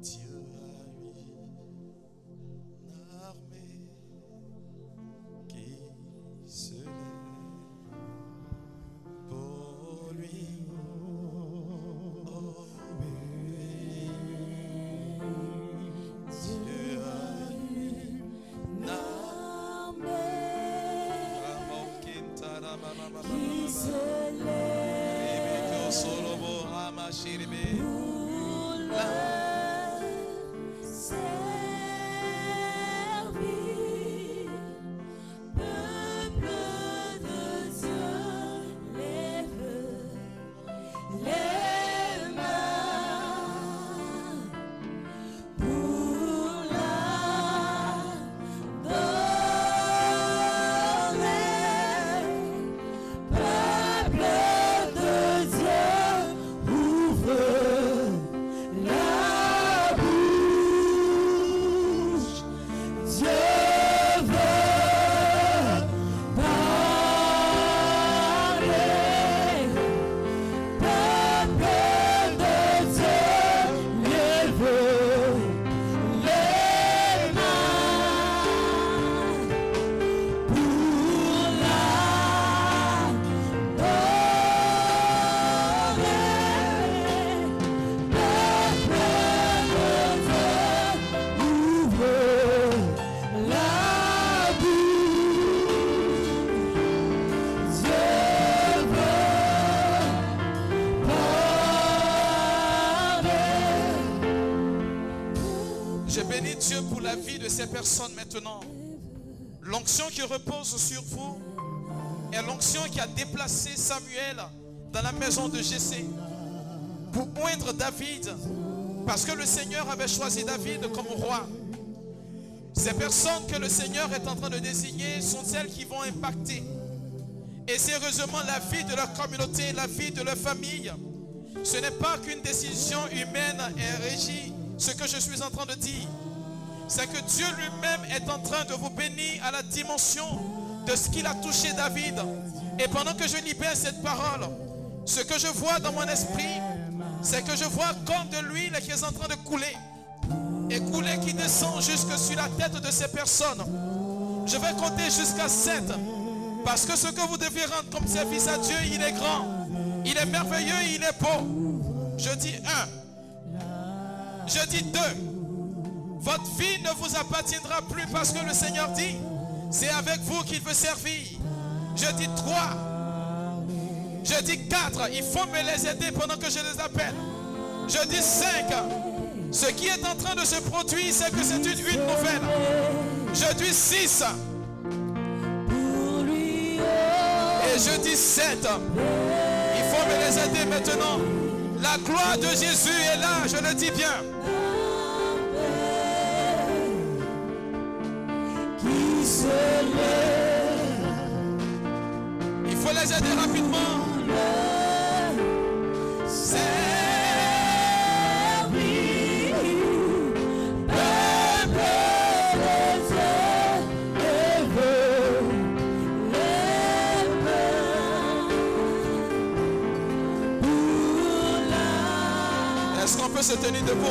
Dieu a eu une armée qui se lève pour lui. Qui se lève pour le servir, peuple de Dieu, lève les mains pour l'adorer. Ces personnes maintenant, l'onction qui repose sur vous est l'onction qui a déplacé Samuel dans la maison de Jessé pour oindre David, parce que le Seigneur avait choisi David comme roi. Ces personnes que le Seigneur est en train de désigner sont celles qui vont impacter et sérieusement la vie de leur communauté, la vie de leur famille. Ce n'est pas qu'une décision humaine est régie. Ce que je suis en train de dire, c'est que Dieu lui-même est en train de vous bénir à la dimension de ce qu'il a touché David. Et pendant que je libère cette parole, ce que je vois dans mon esprit, c'est que je vois comme de l'huile qui est en train de couler. Et couler qui descend jusque sur la tête de ces personnes. Je vais compter jusqu'à sept. Parce que ce que vous devez rendre comme service à Dieu, il est grand. Il est merveilleux, il est beau. Je dis un. Je dis deux. Votre vie ne vous appartiendra plus parce que le Seigneur dit, c'est avec vous qu'il veut servir. Je dis trois, je dis quatre, il faut me les aider pendant que je les appelle. Je dis cinq, ce qui est en train de se produire, c'est que c'est une huile nouvelle. Je dis six, et je dis sept, il faut me les les aider maintenant. La gloire de Jésus est là, je le dis bien. Il faut les aider rapidement. C'est se tenir debout.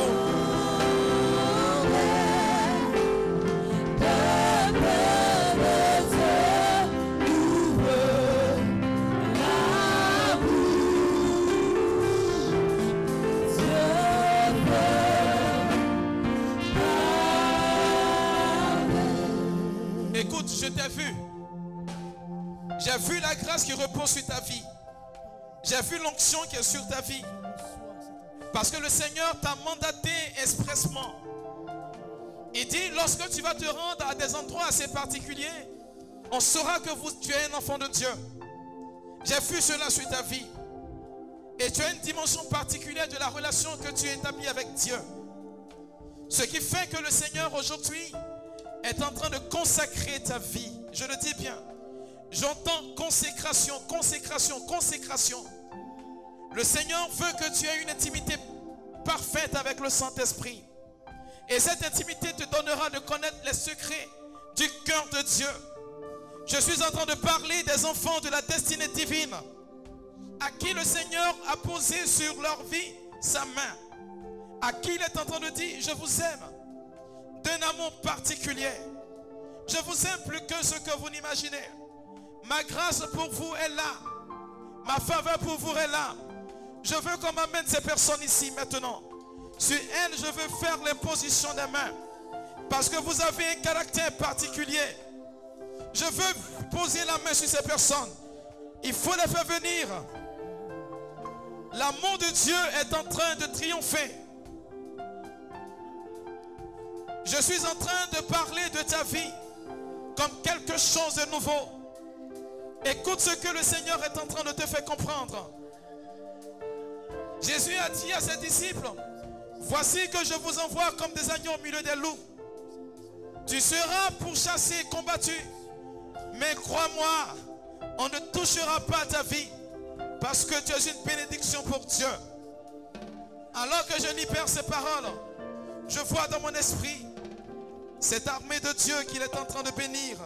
Écoute, je t'ai vu. J'ai vu la grâce qui repose sur ta vie. J'ai vu l'onction qui est sur ta vie. Parce que le Seigneur t'a mandaté expressement. Il dit, lorsque tu vas te rendre à des endroits assez particuliers, on saura que vous, tu es un enfant de Dieu. J'ai vu cela sur ta vie. Et tu as une dimension particulière de la relation que tu établis avec Dieu. Ce qui fait que le Seigneur aujourd'hui est en train de consacrer ta vie. Je le dis bien. J'entends consécration, consécration, consécration. Le Seigneur veut que tu aies une intimité parfaite avec le Saint-Esprit. Et cette intimité te donnera de connaître les secrets du cœur de Dieu. Je suis en train de parler des enfants de la destinée divine, à qui le Seigneur a posé sur leur vie sa main, à qui il est en train de dire « Je vous aime » d'un amour particulier. « Je vous aime plus que ce que vous n'imaginez. Ma grâce pour vous est là. Ma faveur pour vous est là. » Je veux qu'on m'amène ces personnes ici maintenant. Sur elles, je veux faire l'imposition des mains. Parce que vous avez un caractère particulier. Je veux poser la main sur ces personnes. Il faut les faire venir. L'amour de Dieu est en train de triompher. Je suis en train de parler de ta vie comme quelque chose de nouveau. Écoute ce que le Seigneur est en train de te faire comprendre. Jésus a dit à ses disciples, « Voici que je vous envoie comme des agneaux au milieu des loups. Tu seras pourchassé et combattu. Mais crois-moi, on ne touchera pas ta vie parce que tu es une bénédiction pour Dieu. » Alors que je libère ces paroles, je vois dans mon esprit cette armée de Dieu qu'il est en train de bénir.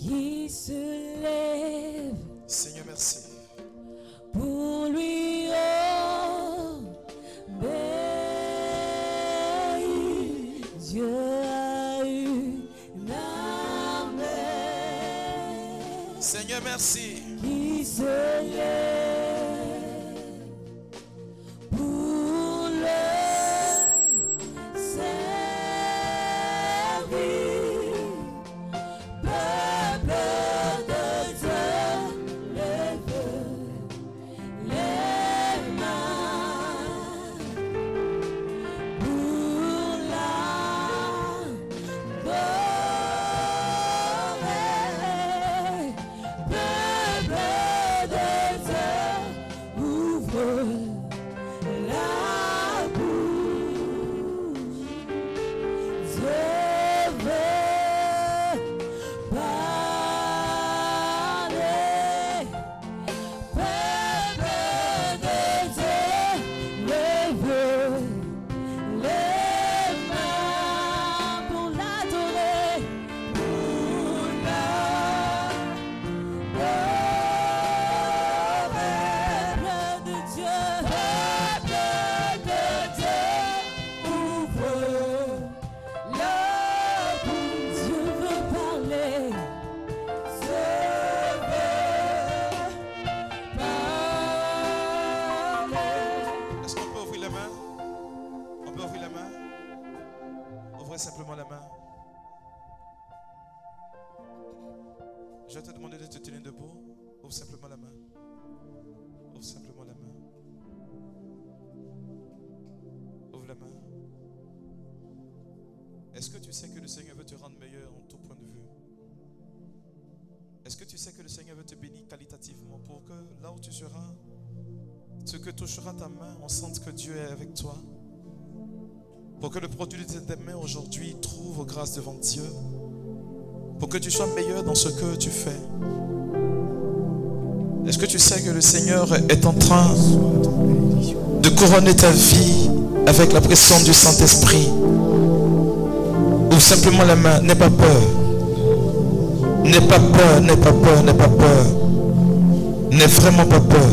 Qui se lève, Seigneur, merci. Pour lui, oh, béni, Dieu a eu l'armée. Seigneur, merci. Qui se lève pour le servir. Est-ce que tu sais que le Seigneur veut te rendre meilleur en tout point de vue? Est-ce que tu sais que le Seigneur veut te bénir qualitativement pour que là où tu seras, ce que touchera ta main, on sente que Dieu est avec toi? Pour que le produit de tes mains aujourd'hui trouve grâce devant Dieu. Pour que tu sois meilleur dans ce que tu fais. Est-ce que tu sais que le Seigneur est en train de couronner ta vie avec la présence du Saint-Esprit? Ou simplement la main, n'aie pas peur. N'aie pas peur, n'aie pas peur, n'aie pas peur. N'aie vraiment pas peur.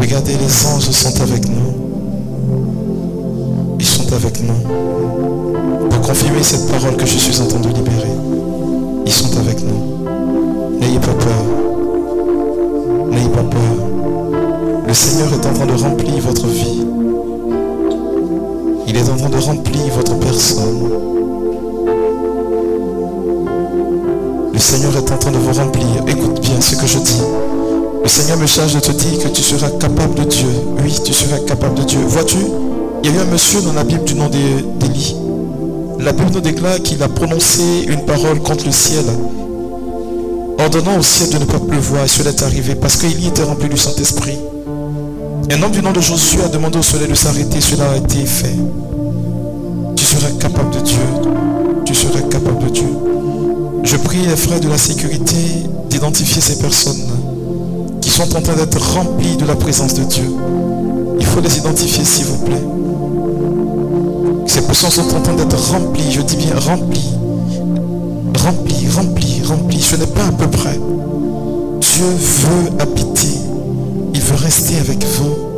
Regardez, les anges sont avec nous. Ils sont avec nous. Pour confirmer cette parole que je suis en train de libérer. Ils sont avec nous. N'ayez pas peur. N'ayez pas peur. Le Seigneur est en train de remplir votre vie. Il est en train de remplir votre personne. Le Seigneur est en train de vous remplir. Écoute bien ce que je dis. Le Seigneur me charge de te dire que tu seras capable de Dieu. Oui, tu seras capable de Dieu. Vois-tu, il y a eu un monsieur dans la Bible du nom d'Élie. La Bible nous déclare qu'il a prononcé une parole contre le ciel, ordonnant au ciel de ne pas pleuvoir, et cela est arrivé parce qu'Élie était rempli du Saint-Esprit. Un homme du nom de Josué a demandé au soleil de s'arrêter, cela a été fait. Tu seras capable de Dieu. Tu seras capable de Dieu. Je prie les frères de la sécurité d'identifier ces personnes qui sont en train d'être remplis de la présence de Dieu. Il faut les identifier, s'il vous plaît. Ces personnes sont en train d'être remplies, je dis bien remplies. Remplies, remplies, remplies. Ce n'est pas à peu près. Dieu veut habiter. Il veut rester avec vous.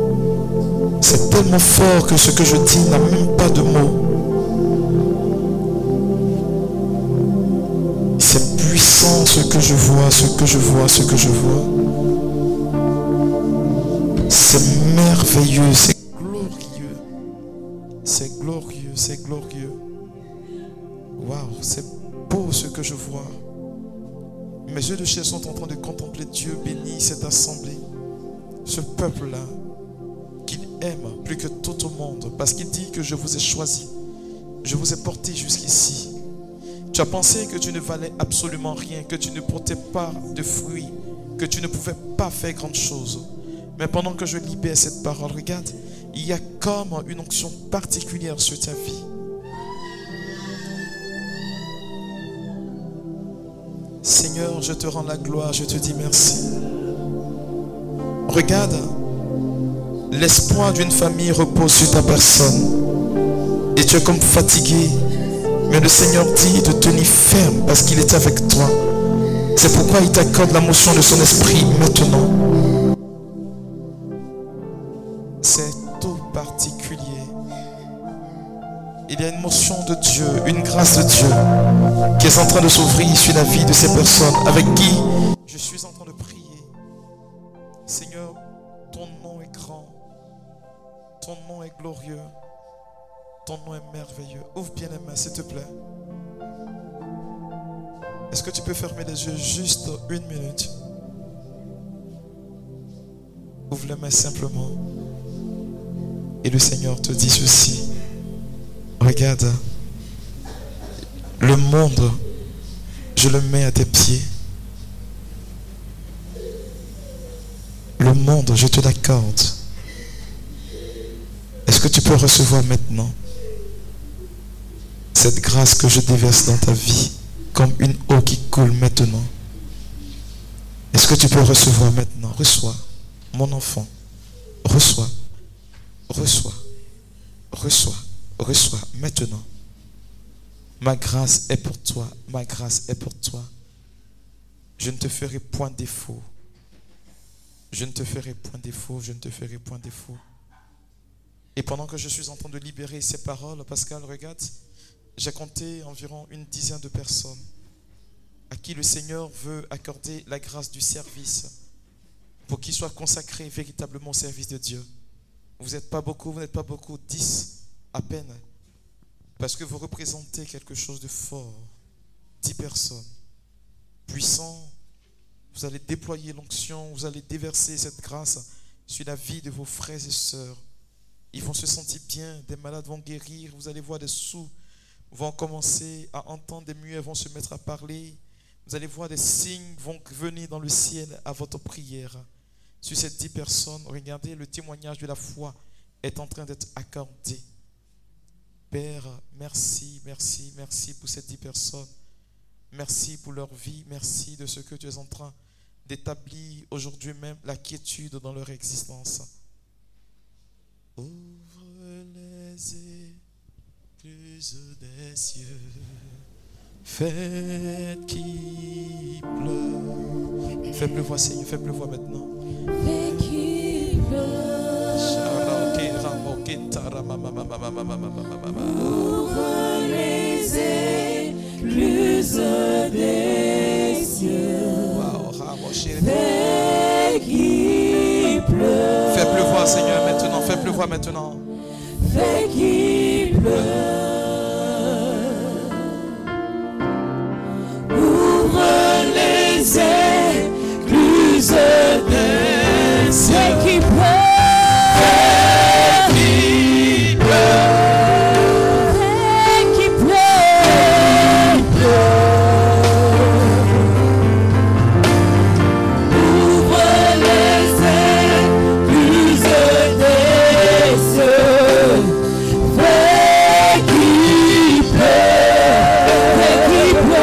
C'est tellement fort que ce que je dis n'a même pas de mots. C'est puissant ce que je vois, ce que je vois, ce que je vois. C'est merveilleux, c'est glorieux, c'est glorieux, c'est glorieux. Waouh, c'est beau ce que je vois. Mes yeux de chair sont en train de contempler Dieu béni, cette assemblée, ce peuple-là, qu'il aime plus que tout au monde, parce qu'il dit que je vous ai choisi, je vous ai porté jusqu'ici. Tu as pensé que tu ne valais absolument rien, que tu ne portais pas de fruits, que tu ne pouvais pas faire grand chose. Mais pendant que je libère cette parole, regarde, il y a comme une onction particulière sur ta vie. Seigneur, je te rends la gloire, je te dis merci. Regarde, l'espoir d'une famille repose sur ta personne. Et tu es comme fatigué, mais le Seigneur dit de tenir ferme parce qu'il est avec toi. C'est pourquoi il t'accorde la motion de son esprit maintenant. C'est tout particulier. Il y a une motion de Dieu, une grâce de Dieu qui est en train de s'ouvrir sur la vie de ces personnes avec qui je suis en train de prier. Seigneur, ton nom est grand, ton nom est glorieux, ton nom est merveilleux. Ouvre bien les mains, s'il te plaît. Est-ce que tu peux fermer les yeux juste une minute? Ouvre les mains simplement. Et le Seigneur te dit ceci. Regarde, le monde, je le mets à tes pieds. Le monde, je te l'accorde. Est-ce que tu peux recevoir maintenant cette grâce que je déverse dans ta vie, comme une eau qui coule maintenant? Est-ce que tu peux recevoir maintenant? Reçois, mon enfant, reçois. Reçois, reçois, reçois maintenant. Ma grâce est pour toi, ma grâce est pour toi. Je ne te ferai point défaut. Je ne te ferai point défaut, je ne te ferai point défaut. Et pendant que je suis en train de libérer ces paroles, Pascal, regarde, j'ai compté environ une dizaine de personnes à qui le Seigneur veut accorder la grâce du service pour qu'ils soient consacrés véritablement au service de Dieu. Vous n'êtes pas beaucoup, vous n'êtes pas beaucoup, dix à peine, parce que vous représentez quelque chose de fort, dix personnes, puissant. Vous allez déployer l'onction, vous allez déverser cette grâce sur la vie de vos frères et sœurs. Ils vont se sentir bien, des malades vont guérir, vous allez voir des sourds vont commencer à entendre, des muets vont se mettre à parler. Vous allez voir des signes vont venir dans le ciel à votre prière. Sur ces dix personnes, regardez, le témoignage de la foi est en train d'être accordé. Père, merci, merci, merci pour ces dix personnes. Merci pour leur vie. Merci de ce que tu es en train d'établir aujourd'hui même, la quiétude dans leur existence. Ouvre les écluses des cieux. Faites qu'il pleuve. Fais pleuvoir, Seigneur, fais pleuvoir maintenant. Faites qu'il pleuve. Ouvre les écluses des cieux. Faites qu'il pleuve. Fais pleuvoir, Seigneur, maintenant. Fais pleuvoir maintenant. Faites qu'il pleuve. Les écluses des cieux. Fais qu'il pleuve. Fais qu'il pleuve. Fais qu'il pleuve. Ouvre les écluses des cieux. Fais qu'il pleuve. Fais qu'il pleuve.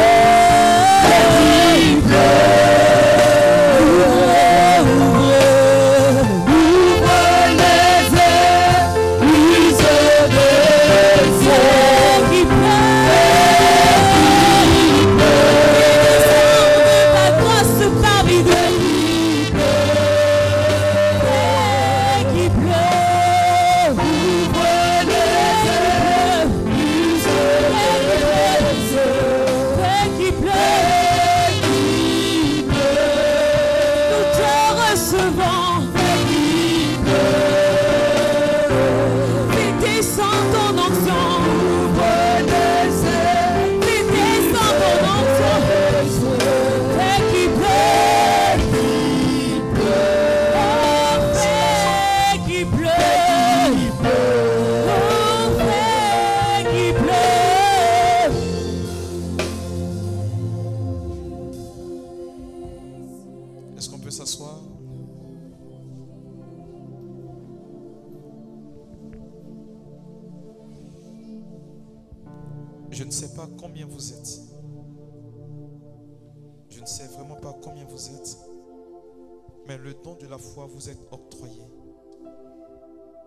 Vous êtes octroyé.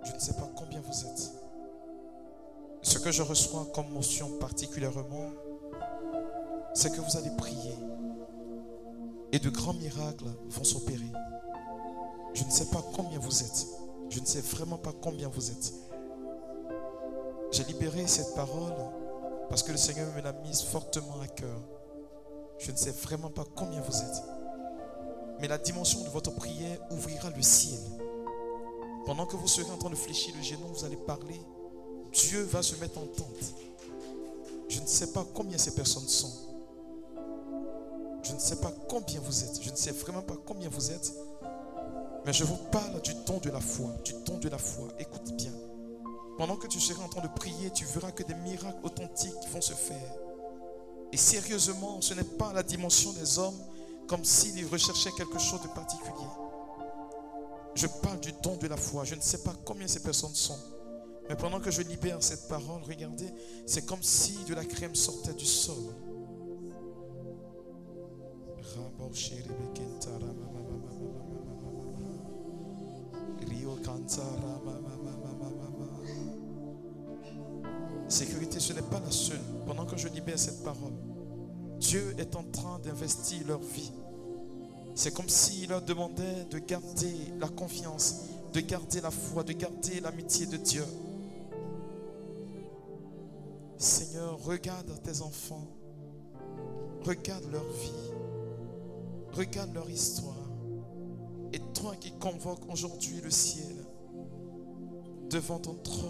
Je ne sais pas combien vous êtes. Ce que je reçois comme motion particulièrement, c'est que vous allez prier et de grands miracles vont s'opérer. Je ne sais pas combien vous êtes. Je ne sais vraiment pas combien vous êtes. J'ai libéré cette parole parce que le Seigneur me l'a mise fortement à cœur. Je ne sais vraiment pas combien vous êtes. Mais la dimension de votre prière ouvrira le ciel. Pendant que vous serez en train de fléchir le genou, vous allez parler. Dieu va se mettre en tente. Je ne sais pas combien ces personnes sont. Je ne sais pas combien vous êtes. Je ne sais vraiment pas combien vous êtes. Mais je vous parle du don de la foi. Du don de la foi. Écoute bien. Pendant que tu seras en train de prier, tu verras que des miracles authentiques vont se faire. Et sérieusement, ce n'est pas la dimension des hommes, comme s'il recherchait quelque chose de particulier. Je parle du don de la foi. Je ne sais pas combien ces personnes sont. Mais pendant que je libère cette parole, regardez, c'est comme si de la crème sortait du sol. Sécurité, ce n'est pas la seule. Pendant que je libère cette parole, Dieu est en train d'investir leur vie. C'est comme s'il leur demandait de garder la confiance, de garder la foi, de garder l'amitié de Dieu. Seigneur, regarde tes enfants. Regarde leur vie. Regarde leur histoire. Et toi qui convoques aujourd'hui le ciel devant ton trône,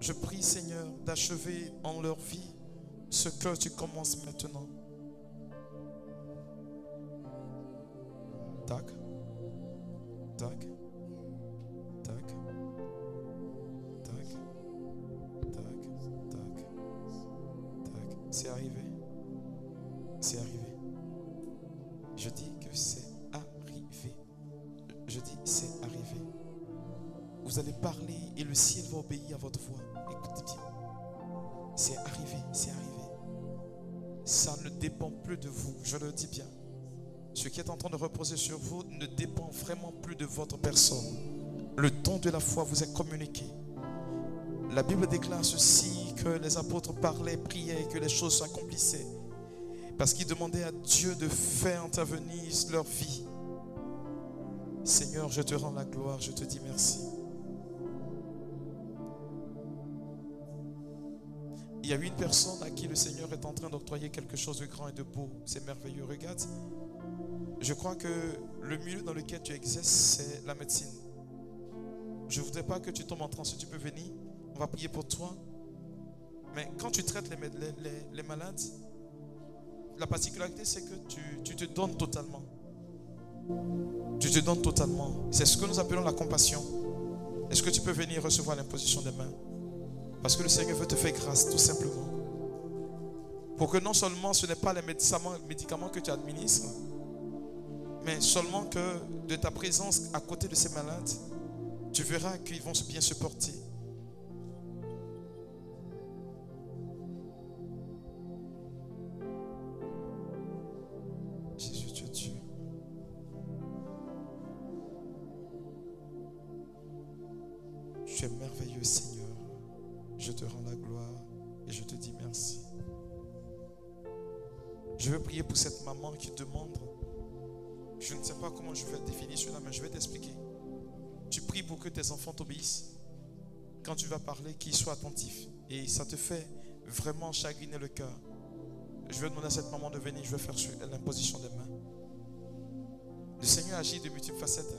je prie, Seigneur, d'achever en leur vie ce que tu commences maintenant. Tac. Tac. C'est arrivé. Je dis que c'est arrivé. Je dis c'est arrivé. Vous allez parler et le ciel va obéir à votre voix. Écoutez bien. C'est arrivé, c'est arrivé. Ça ne dépend plus de vous. Je le dis bien. Ce qui est en train de reposer sur vous ne dépend vraiment plus de votre personne. Le don de la foi vous est communiqué. La Bible déclare ceci, que les apôtres parlaient, priaient, que les choses s'accomplissaient. Parce qu'ils demandaient à Dieu de faire intervenir leur vie. Seigneur, je te rends la gloire, je te dis merci. Il y a une personne à qui le Seigneur est en train d'octroyer quelque chose de grand et de beau. C'est merveilleux, regarde. Je crois que le milieu dans lequel tu exerces, c'est la médecine. Je ne voudrais pas que tu tombes en transe. Si tu peux venir, on va prier pour toi. Mais quand tu traites les, les, les, les malades, la particularité, c'est que tu, tu te donnes totalement. Tu te donnes totalement. C'est ce que nous appelons la compassion. Est-ce que tu peux venir recevoir l'imposition des mains? Parce que le Seigneur veut te faire grâce, tout simplement. Pour que non seulement ce n'est pas les médicaments, les médicaments que tu administres, mais seulement que de ta présence à côté de ces malades, tu verras qu'ils vont bien se porter. Jésus, tu es Dieu. Tu es merveilleux, Seigneur. Je te rends la gloire et je te dis merci. Je veux prier pour cette maman qui demande. Je ne sais pas comment je vais définir cela, mais je vais t'expliquer. Tu pries pour que tes enfants t'obéissent. Quand tu vas parler, qu'ils soient attentifs. Et ça te fait vraiment chagriner le cœur. Je vais demander à cette maman de venir. Je vais faire l'imposition des mains. Le Seigneur agit de multiples facettes.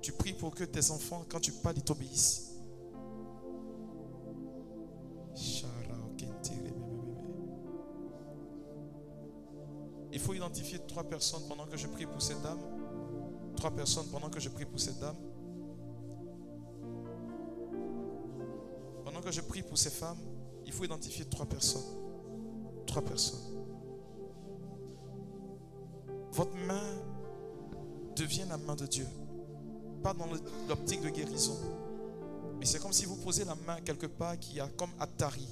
Tu pries pour que tes enfants, quand tu parles, ils t'obéissent. Il faut identifier trois personnes pendant que je prie pour cette dame. Trois personnes pendant que je prie pour cette dame. Pendant que je prie pour ces femmes, il faut identifier trois personnes. Trois personnes. Votre main devient la main de Dieu. Pas dans l'optique de guérison. Mais c'est comme si vous posez la main quelque part qui a comme atari.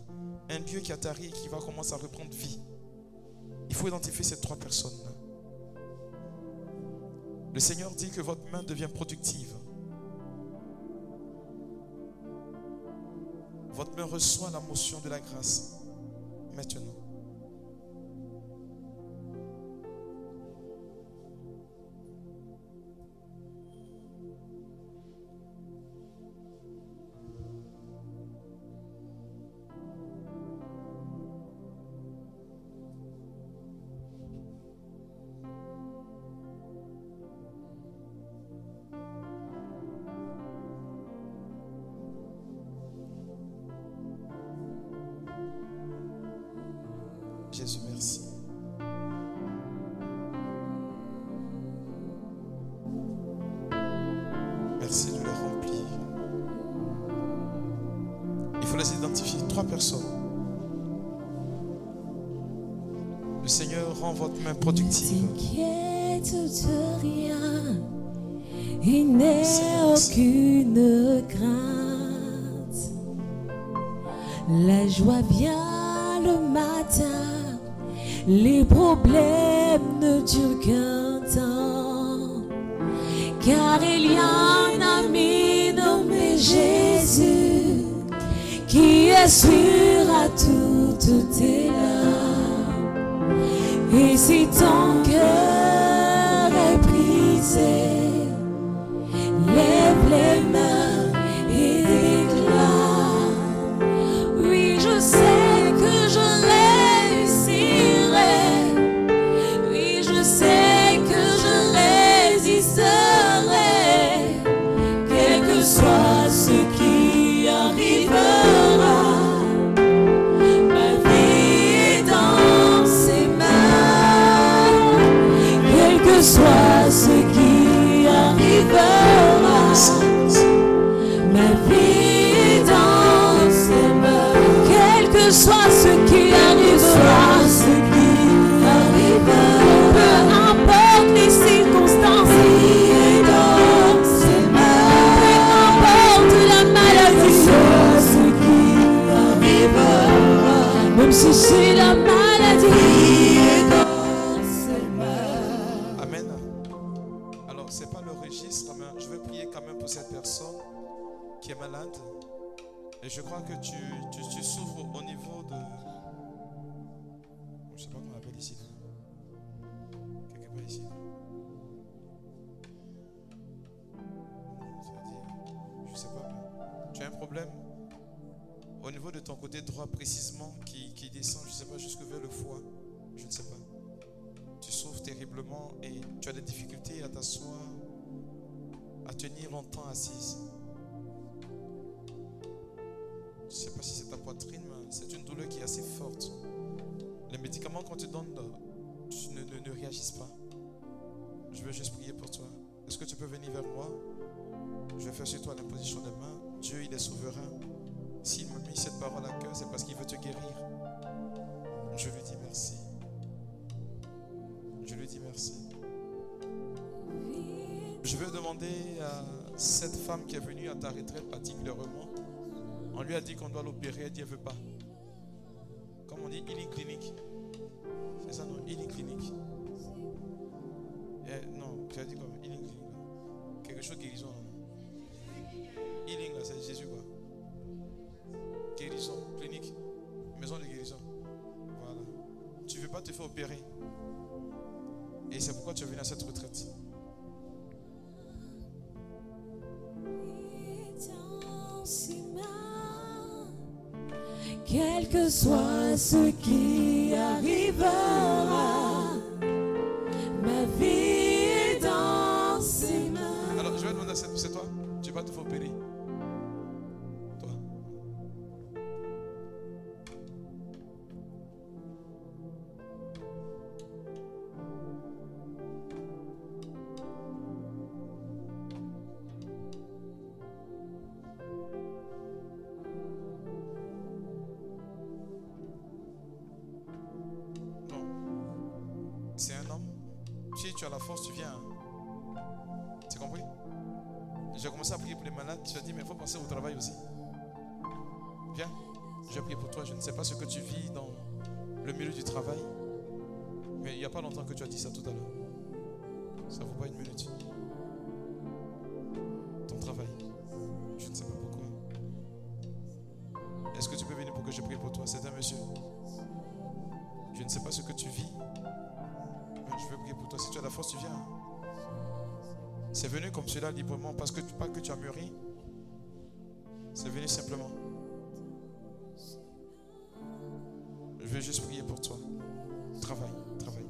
Un lieu qui atari et qui va commencer à reprendre vie. Il faut identifier ces trois personnes-là. Le Seigneur dit que votre main devient productive. Votre main reçoit la motion de la grâce. Maintenant. Jésus, merci. Merci de les remplir. Il faut les identifier, trois personnes. Le Seigneur rend votre main productive. Ne t'inquiète de rien, il n'est aucune crainte. La joie vient le matin. Les problèmes ne durent qu'un temps, car il y a un ami nommé Jésus qui assurera toutes tes larmes. Et si ton cœur est brisé, lève les mains et déclare, oui, je sais. Soit ce qui arrivera, ma vie est dans ses mains. Quel que soit ce qui arrivera, soit ce qui arrivera. quand même pour cette personne qui est malade. Et je crois que tu, tu, tu souffres au niveau de... Je ne sais pas comment on appelle ici. Quelque part ici. Je ne sais pas. Tu as un problème au niveau de ton côté droit précisément qui, qui descend, je ne sais pas, jusque vers le foie. Je ne sais pas. Tu souffres terriblement et tu as des difficultés à t'asseoir, à tenir longtemps assise. Je ne sais pas si c'est ta poitrine, mais c'est une douleur qui est assez forte. Les médicaments qu'on te donne, tu ne, ne, ne réagissent pas. Je veux juste prier pour toi. Est-ce que tu peux venir vers moi? Je vais faire sur toi l'imposition des mains. Dieu, il est souverain. S'il m'a mis cette parole à cœur, c'est parce qu'il veut te guérir. Je lui dis merci. Je lui dis merci. Je veux demander à cette femme qui est venue à ta retraite particulièrement. On lui a dit qu'on doit l'opérer, elle dit elle ne veut pas. Comme on dit, Healing Clinic. C'est ça, non? Healing Clinic. Et, non, tu as dit quoi? Healing Clinic. Quelque chose de guérison. Healing, là, c'est Jésus, quoi. Guérison, clinique, maison de guérison. Voilà. Tu ne veux pas te faire opérer. Et c'est pourquoi tu es venu à cette retraite. Quel que soit ce qui arrivera, ma vie est dans ses mains. Alors, je vais demander à cette c'est toi, tu vas te faire opérer. Toi. Tu as la force, tu viens. Tu as compris? J'ai commencé à prier pour les malades. Je dis, mais il faut penser au travail aussi. Viens, je prie pour toi. Je ne sais pas ce que tu vis dans le milieu du travail, mais il n'y a pas longtemps que tu as dit ça tout à l'heure. Ça ne vaut pas une minute. Ton travail, je ne sais pas pourquoi. Est-ce que tu peux venir pour que je prie pour toi? C'est un monsieur. Je ne sais pas ce que tu vis. Je veux prier pour toi. Si tu as la force, tu viens. C'est venu comme cela librement, parce que pas que tu as mûri. C'est venu simplement. Je veux juste prier pour toi. Travaille, travaille.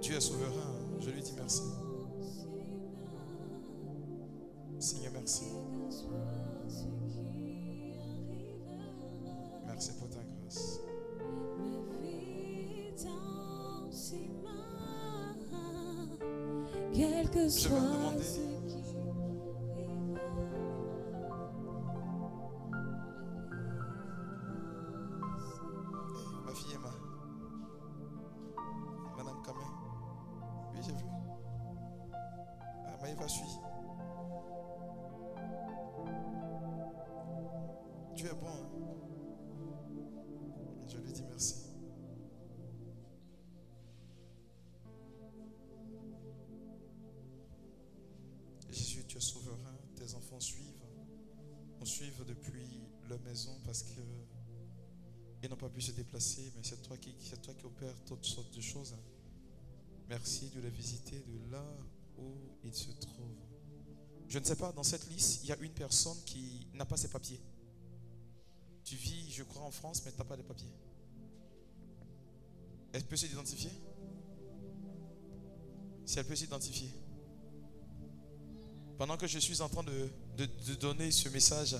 Dieu est souverain. Je lui dis merci. Seigneur, merci. Merci pour ta grâce. Je vais demander hey, ma fille Emma, Madame Kamé. Oui, j'ai vu. Ah, Maëva suit. Dieu est bon, hein? Je lui dis merci. Souverain, tes enfants suivent, on suit depuis leur maison parce que ils n'ont pas pu se déplacer, mais c'est toi qui, c'est toi qui opères toutes sortes de choses. Merci de les visiter de là où ils se trouvent. Je ne sais pas, dans cette liste, il y a une personne qui n'a pas ses papiers. Tu vis, je crois, en France, mais tu n'as pas les papiers. Elle peut s'identifier? Si elle peut s'identifier. Pendant que je suis en train de, de, de donner ce message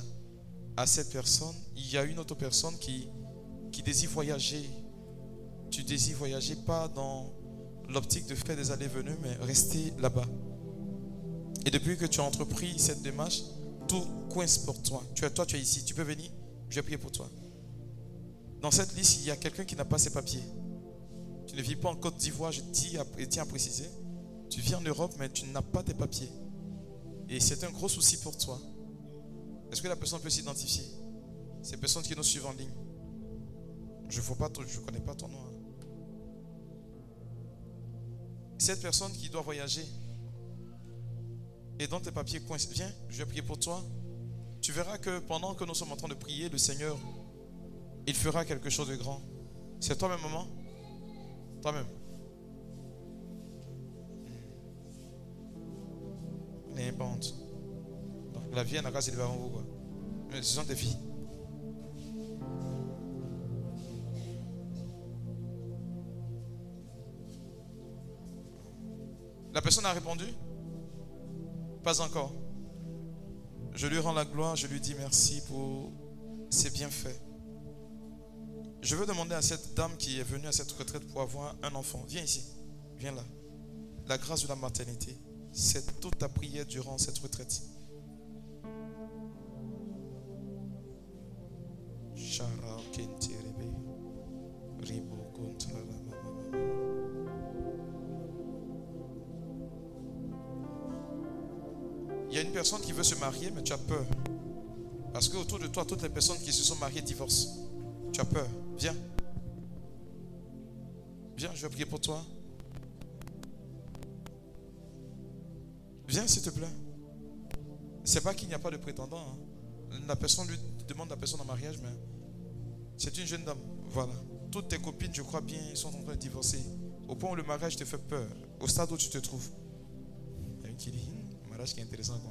à cette personne, il y a une autre personne qui, qui désire voyager. Tu désires voyager, pas dans l'optique de faire des allées-venues, mais rester là-bas. Et depuis que tu as entrepris cette démarche, tout coince pour toi. Tu es, toi, tu es ici. Tu peux venir, je vais prier pour toi. Dans cette liste, il y a quelqu'un qui n'a pas ses papiers. Tu ne vis pas en Côte d'Ivoire, je tiens à préciser. Tu vis en Europe, mais tu n'as pas tes papiers. Et c'est un gros souci pour toi. Est-ce que la personne peut s'identifier? Ces personnes qui nous suivent en ligne. Je ne connais pas ton nom. Hein. cette personne qui doit voyager et dont tes papiers coincent, viens, je vais prier pour toi. Tu verras que pendant que nous sommes en train de prier, le Seigneur, il fera quelque chose de grand. C'est toi-même, maman? Toi-même. Les bandes. Donc la vie en a cassé devant vous, quoi. Mais ce sont tes filles. La personne a répondu? Pas encore. Je lui rends la gloire, je lui dis merci pour ses bienfaits. Je veux demander à cette dame qui est venue à cette retraite pour avoir un enfant. Viens ici, viens là. La grâce de la maternité, c'est toute ta prière durant cette retraite. Il y a une personne qui veut se marier, mais tu as peur. Parce que autour de toi, toutes les personnes qui se sont mariées divorcent. Tu as peur. Viens. Viens, je vais prier pour toi. Viens, s'il te plaît. C'est pas qu'il n'y a pas de prétendant. Hein. La personne lui demande la personne en mariage, mais c'est une jeune dame. Voilà. Toutes tes copines, je crois bien, sont en train de divorcer. Au point où le mariage te fait peur. Au stade où tu te trouves. Il y a une qui dit, un mariage qui est intéressant. Quoi.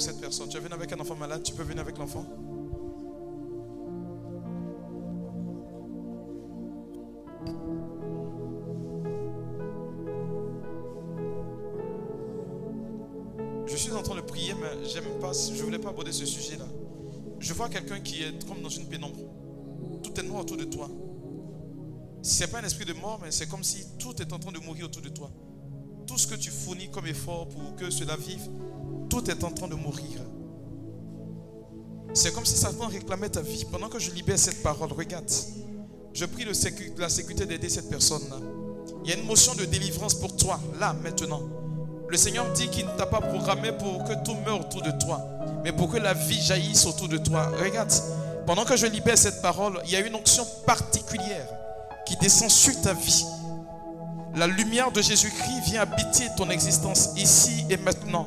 Cette personne, tu es venu avec un enfant malade, tu peux venir avec l'enfant. Je suis en train de prier, mais j'aime pas, je voulais pas aborder ce sujet-là. Je vois quelqu'un qui est comme dans une pénombre. Tout est noir autour de toi. C'est pas un esprit de mort, mais c'est comme si tout est en train de mourir autour de toi. Tout ce que tu fournis comme effort pour que cela vive, tout est en train de mourir. C'est comme si Satan réclamait ta vie. Pendant que je libère cette parole, regarde, je prie le sécu, la sécurité d'aider cette personne-là. Il y a une motion de délivrance pour toi, là, maintenant. Le Seigneur dit qu'il ne t'a pas programmé pour que tout meure autour de toi, mais pour que la vie jaillisse autour de toi. Regarde, pendant que je libère cette parole, il y a une onction particulière qui descend sur ta vie. La lumière de Jésus-Christ vient habiter ton existence ici et maintenant.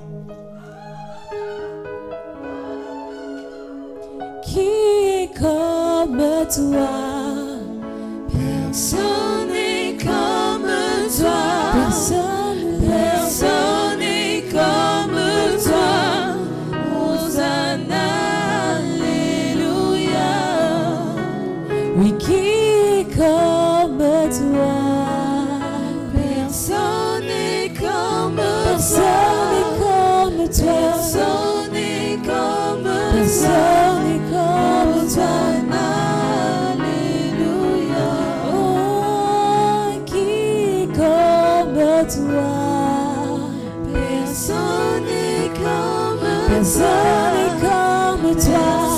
Qui est comme toi? Personne n'est comme toi. Personne, personne n'est comme toi. Hosanna, alléluia. Oui, qui comme toi, personne n'est comme personne toi, personne n'est comme toi, personne n'est comme personne n'est comme toi. Alléluia. Oh, qui comme toi, personne n'est comme personne n'est comme toi.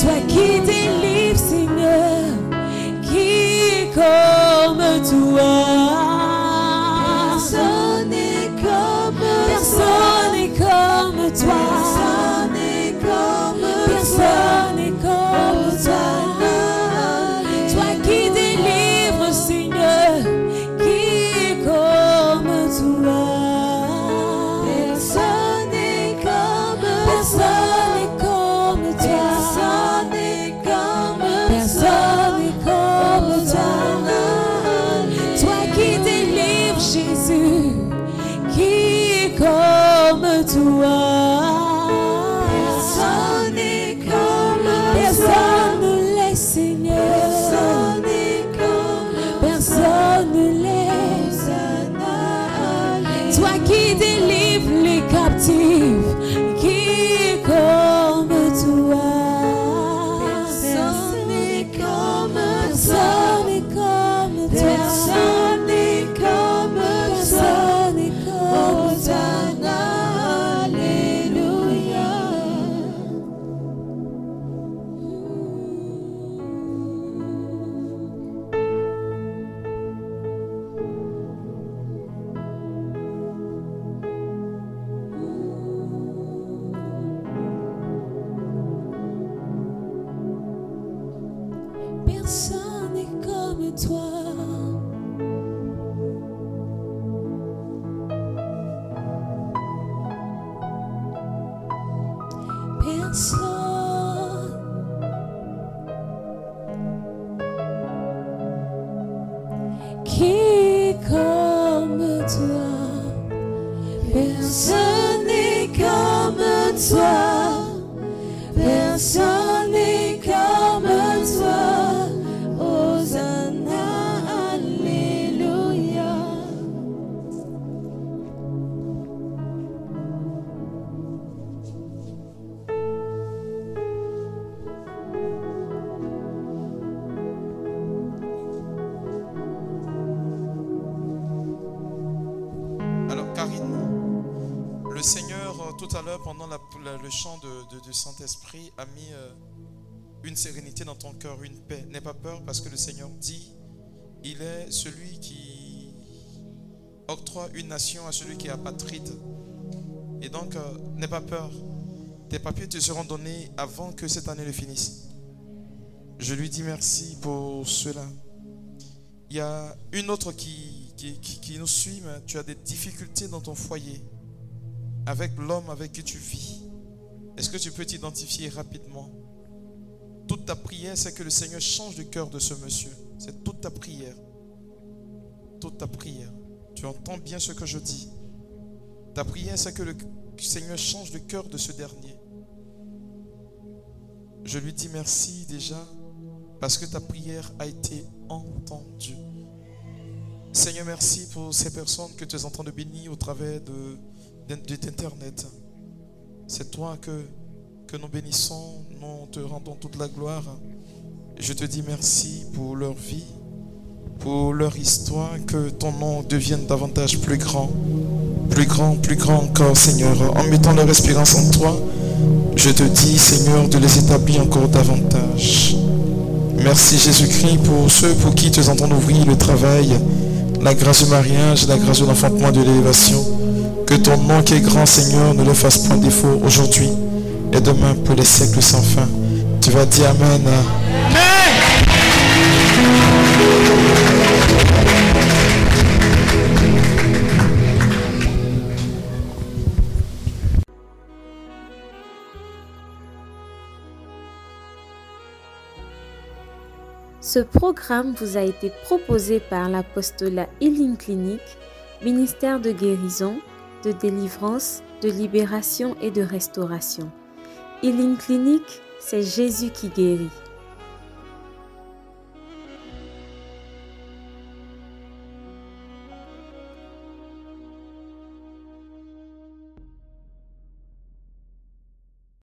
Toi qui délivres, Seigneur, qui court. personne n'est comme toi. Personne qui est comme toi, personne n'est comme toi, personne n'est comme toi. Hosanna, alléluia. Alors Karine, le Seigneur tout à l'heure pendant la, la, le chant de, de, de Saint-Esprit a mis euh, une sérénité dans ton cœur, une paix. N'aie pas peur parce que le Seigneur dit, il est celui qui octroie une nation à celui qui est apatride. Et donc, euh, n'aie pas peur. Tes papiers te seront donnés avant que cette année ne finisse. Je lui dis merci pour cela. Il y a une autre qui, qui, qui, qui nous suit, mais tu as des difficultés dans ton foyer, avec l'homme avec qui tu vis. Est-ce que tu peux t'identifier rapidement ? Toute ta prière, c'est que le Seigneur change le cœur de ce monsieur. C'est toute ta prière. Toute ta prière. Tu entends bien ce que je dis. Ta prière, c'est que le Seigneur change le cœur de ce dernier. Je lui dis merci déjà parce que ta prière a été entendue. Seigneur, merci pour ces personnes que tu es en train de bénir au travers de, de, de d'Internet. C'est toi que... que nous bénissons, nous te rendons toute la gloire. Je te dis merci pour leur vie, pour leur histoire, que ton nom devienne davantage plus grand, plus grand, plus grand encore, Seigneur. En mettant leur espérance en toi, je te dis, Seigneur, de les établir encore davantage. Merci Jésus-Christ pour ceux pour qui tu entends ouvrir le travail, la grâce du mariage, la grâce de l'enfantement et de l'élévation. Que ton nom qui est grand, Seigneur, ne le fasse point défaut aujourd'hui et demain pour les siècles sans fin. Tu vas dire Amen. Amen. Ce programme vous a été proposé par l'Apostolat Healing Clinic, ministère de guérison, de délivrance, de libération et de restauration. Healing Clinic, c'est Jésus qui guérit.